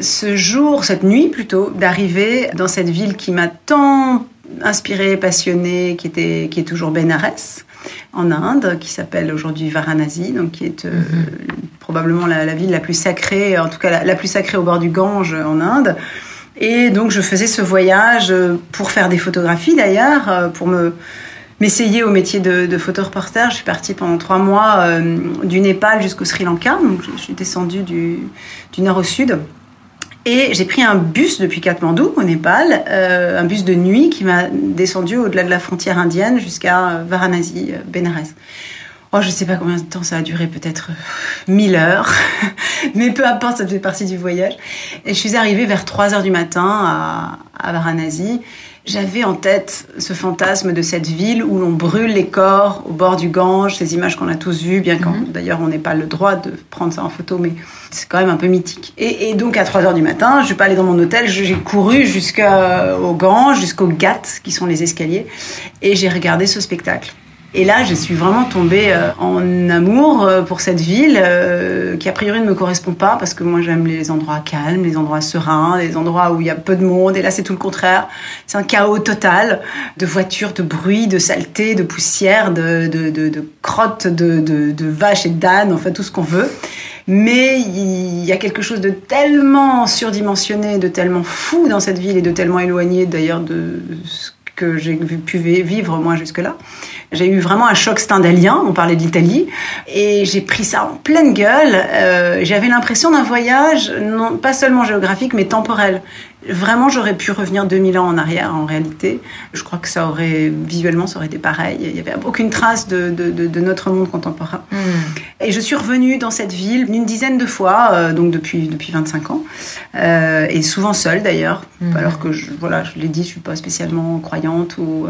Ce jour, cette nuit plutôt, d'arriver dans cette ville qui m'a tant inspirée, passionnée, qui est toujours Bénarès, en Inde, qui s'appelle aujourd'hui Varanasi, donc qui est probablement la ville la plus sacrée, en tout cas la plus sacrée au bord du Gange en Inde. Et donc je faisais ce voyage pour faire des photographies d'ailleurs, pour m'essayer au métier de photoreporter. Je suis partie pendant 3 mois du Népal jusqu'au Sri Lanka. Donc je suis descendue du nord au sud. Et j'ai pris un bus depuis Katmandou, au Népal, un bus de nuit qui m'a descendue au-delà de la frontière indienne jusqu'à Varanasi, Bénarès. Oh, je ne sais pas combien de temps ça a duré, peut-être 1000 heures. Mais peu importe, ça faisait partie du voyage. Et je suis arrivée vers 3 heures du matin à Varanasi. J'avais en tête ce fantasme de cette ville où l'on brûle les corps au bord du Gange, ces images qu'on a tous vues, bien qu'en d'ailleurs on n'ait pas le droit de prendre ça en photo, mais c'est quand même un peu mythique. Et donc à 3h du matin, je ne suis pas allée dans mon hôtel, j'ai couru jusqu'au Gange, jusqu'au Ghat, qui sont les escaliers, et j'ai regardé ce spectacle. Et là, je suis vraiment tombée en amour pour cette ville qui, a priori, ne me correspond pas parce que moi, j'aime les endroits calmes, les endroits sereins, les endroits où il y a peu de monde. Et là, c'est tout le contraire. C'est un chaos total de voitures, de bruit, de saleté, de poussière, de crottes, de vaches et d'ânes, enfin, tout ce qu'on veut. Mais il y a quelque chose de tellement surdimensionné, de tellement fou dans cette ville et de tellement éloigné, d'ailleurs, de ce que j'ai pu vivre, moi, jusque-là. J'ai eu vraiment un choc stendhalien, on parlait de l'Italie, et j'ai pris ça en pleine gueule. J'avais l'impression d'un voyage, non pas seulement géographique, mais temporel. Vraiment, j'aurais pu revenir 2000 ans en arrière, en réalité. Je crois que visuellement, ça aurait été pareil. Il n'y avait aucune trace de notre monde contemporain. Mmh. Et je suis revenue dans cette ville une dizaine de fois, donc depuis 25 ans, et souvent seule d'ailleurs, alors que, je l'ai dit, je ne suis pas spécialement croyante ou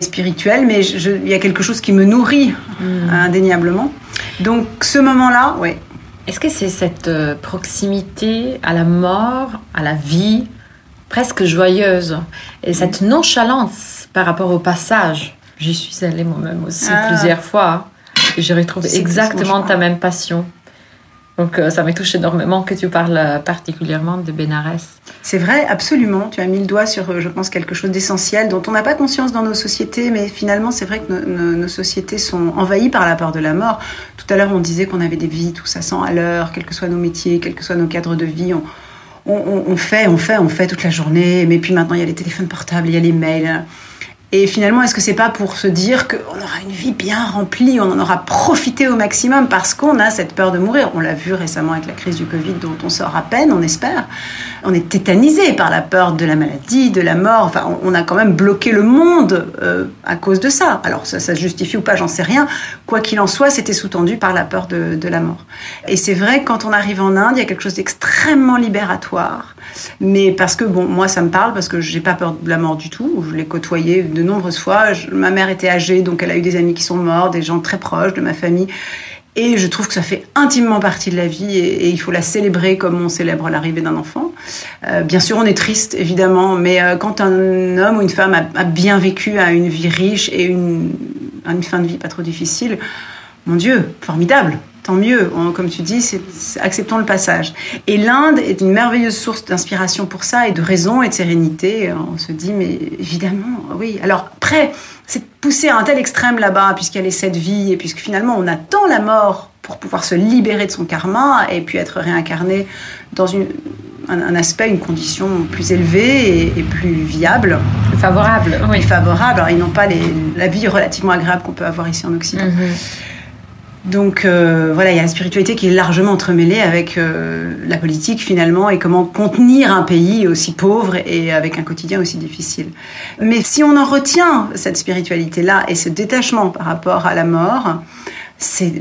spirituelle, mais il y a quelque chose qui me nourrit indéniablement. Donc, ce moment-là, oui. Est-ce que c'est cette proximité à la mort, à la vie, presque joyeuse, et cette nonchalance par rapport au passage? J'y suis allée moi-même aussi plusieurs fois, et j'ai retrouvé exactement ta même passion. Donc ça me touche énormément que tu parles particulièrement de Bénarès. C'est vrai, absolument. Tu as mis le doigt sur, je pense, quelque chose d'essentiel dont on n'a pas conscience dans nos sociétés, mais finalement, c'est vrai que nos sociétés sont envahies par la peur de la mort. Tout à l'heure, on disait qu'on avait des vies, tout ça, 100 à l'heure, quels que soient nos métiers, quels que soient nos cadres de vie. On fait toute la journée, mais puis maintenant, il y a les téléphones portables, il y a les mails... Et finalement, est-ce que c'est pas pour se dire qu'on aura une vie bien remplie, on en aura profité au maximum parce qu'on a cette peur de mourir? On l'a vu récemment avec la crise du Covid dont on sort à peine, on espère. On est tétanisé par la peur de la maladie, de la mort. Enfin, on a quand même bloqué le monde à cause de ça. Alors, ça se justifie ou pas, j'en sais rien. Quoi qu'il en soit, c'était sous-tendu par la peur de la mort. Et c'est vrai que quand on arrive en Inde, il y a quelque chose d'extrêmement libératoire. Mais parce que, moi, ça me parle parce que j'ai pas peur de la mort du tout. Je l'ai côtoyée de nombreuses fois. Ma mère était âgée, donc elle a eu des amis qui sont morts, des gens très proches de ma famille. Et je trouve que ça fait intimement partie de la vie et il faut la célébrer comme on célèbre l'arrivée d'un enfant. Bien sûr, on est triste, évidemment, mais quand un homme ou une femme a bien vécu, a une vie riche et une fin de vie pas trop difficile, mon Dieu, formidable, tant mieux. Comme tu dis, acceptons le passage. Et l'Inde est une merveilleuse source d'inspiration pour ça, et de raison et de sérénité. On se dit, mais évidemment, oui. Alors après, c'est poussé à un tel extrême là-bas, puisqu'il y a cette vie, et puisque finalement on attend la mort pour pouvoir se libérer de son karma, et puis être réincarné dans un aspect, une condition plus élevée et plus viable. Plus favorable, oui. Plus favorable, alors ils n'ont pas la vie relativement agréable qu'on peut avoir ici en Occident. Mm-hmm. Donc voilà, il y a la spiritualité qui est largement entremêlée avec la politique finalement, et comment contenir un pays aussi pauvre et avec un quotidien aussi difficile. Mais si on en retient cette spiritualité-là et ce détachement par rapport à la mort, c'est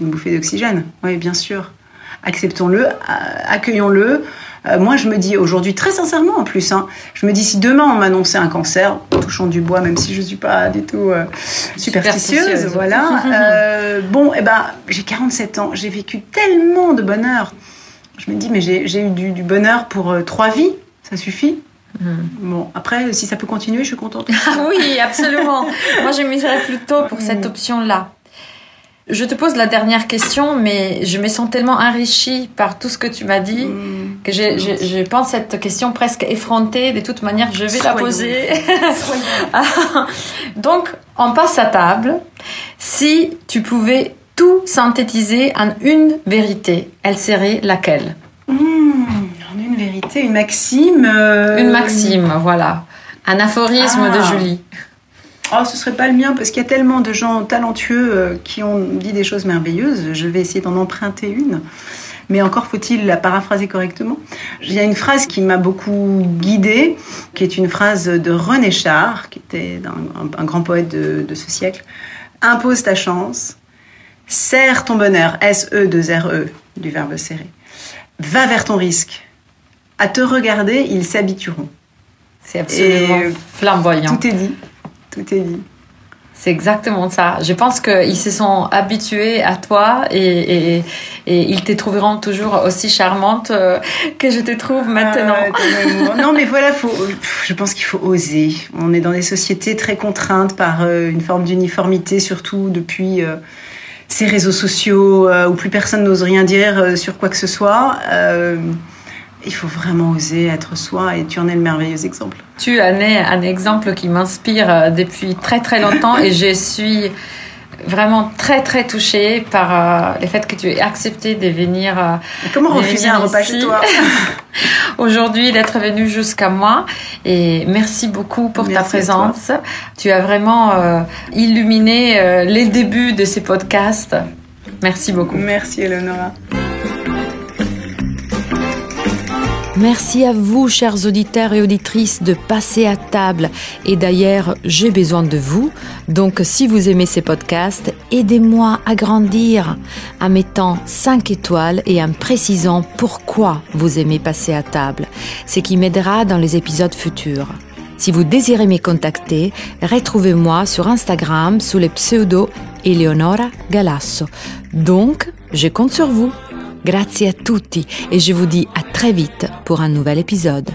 une bouffée d'oxygène, oui bien sûr. Acceptons-le, accueillons-le. Moi je me dis aujourd'hui, très sincèrement en plus, je me dis si demain on m'annonçait un cancer, touchant du bois, même si je ne suis pas du tout superstitieuse, voilà. Bon, et ben, j'ai 47 ans, j'ai vécu tellement de bonheur. Je me dis, mais j'ai eu du bonheur pour 3 vies, ça suffit. Bon, après, si ça peut continuer, je suis contente. Ah oui, absolument. Moi je miserais plutôt pour cette option-là. Je te pose la dernière question, mais je me sens tellement enrichie par tout ce que tu m'as dit que je pense cette question presque effrontée. De toute manière, je vais la poser. Donc, on passe à table. Si tu pouvais tout synthétiser en une vérité, elle serait laquelle ? En une vérité, une maxime. Une maxime, voilà. Un aphorisme de Julie. Oh, ce serait pas le mien, parce qu'il y a tellement de gens talentueux qui ont dit des choses merveilleuses. Je vais essayer d'en emprunter une. Mais encore faut-il la paraphraser correctement. Il y a une phrase qui m'a beaucoup guidée, qui est une phrase de René Char, qui était un grand poète de ce siècle. « Impose ta chance, serre ton bonheur, S-E-2-R-E, du verbe serrer. Va vers ton risque. À te regarder, ils s'habitueront. » C'est absolument flamboyant. Tout est dit. Tout est dit. C'est exactement ça. Je pense qu'ils se sont habitués à toi et ils te trouveront toujours aussi charmante que je te trouve maintenant. Non, mais voilà, je pense qu'il faut oser. On est dans des sociétés très contraintes par une forme d'uniformité, surtout depuis ces réseaux sociaux où plus personne n'ose rien dire sur quoi que ce soit. Il faut vraiment oser être soi, et tu en es le merveilleux exemple. Tu en es un exemple qui m'inspire depuis très très longtemps, et je suis vraiment très très touchée par le fait que tu aies accepté de venir. Comment refuser un repas chez toi aujourd'hui, d'être venue jusqu'à moi, et merci beaucoup pour ta présence. Tu as vraiment illuminé les débuts de ces podcasts. Merci beaucoup. Merci Eleonora. Merci à vous, chers auditeurs et auditrices, de passer à table. Et d'ailleurs, j'ai besoin de vous. Donc, si vous aimez ces podcasts, aidez-moi à grandir en mettant 5 étoiles et en précisant pourquoi vous aimez passer à table, ce qui m'aidera dans les épisodes futurs. Si vous désirez me contacter, retrouvez-moi sur Instagram sous le pseudo Eleonora Galasso. Donc, je compte sur vous. Grazie a tutti, et je vous dis à très vite pour un nouvel épisode.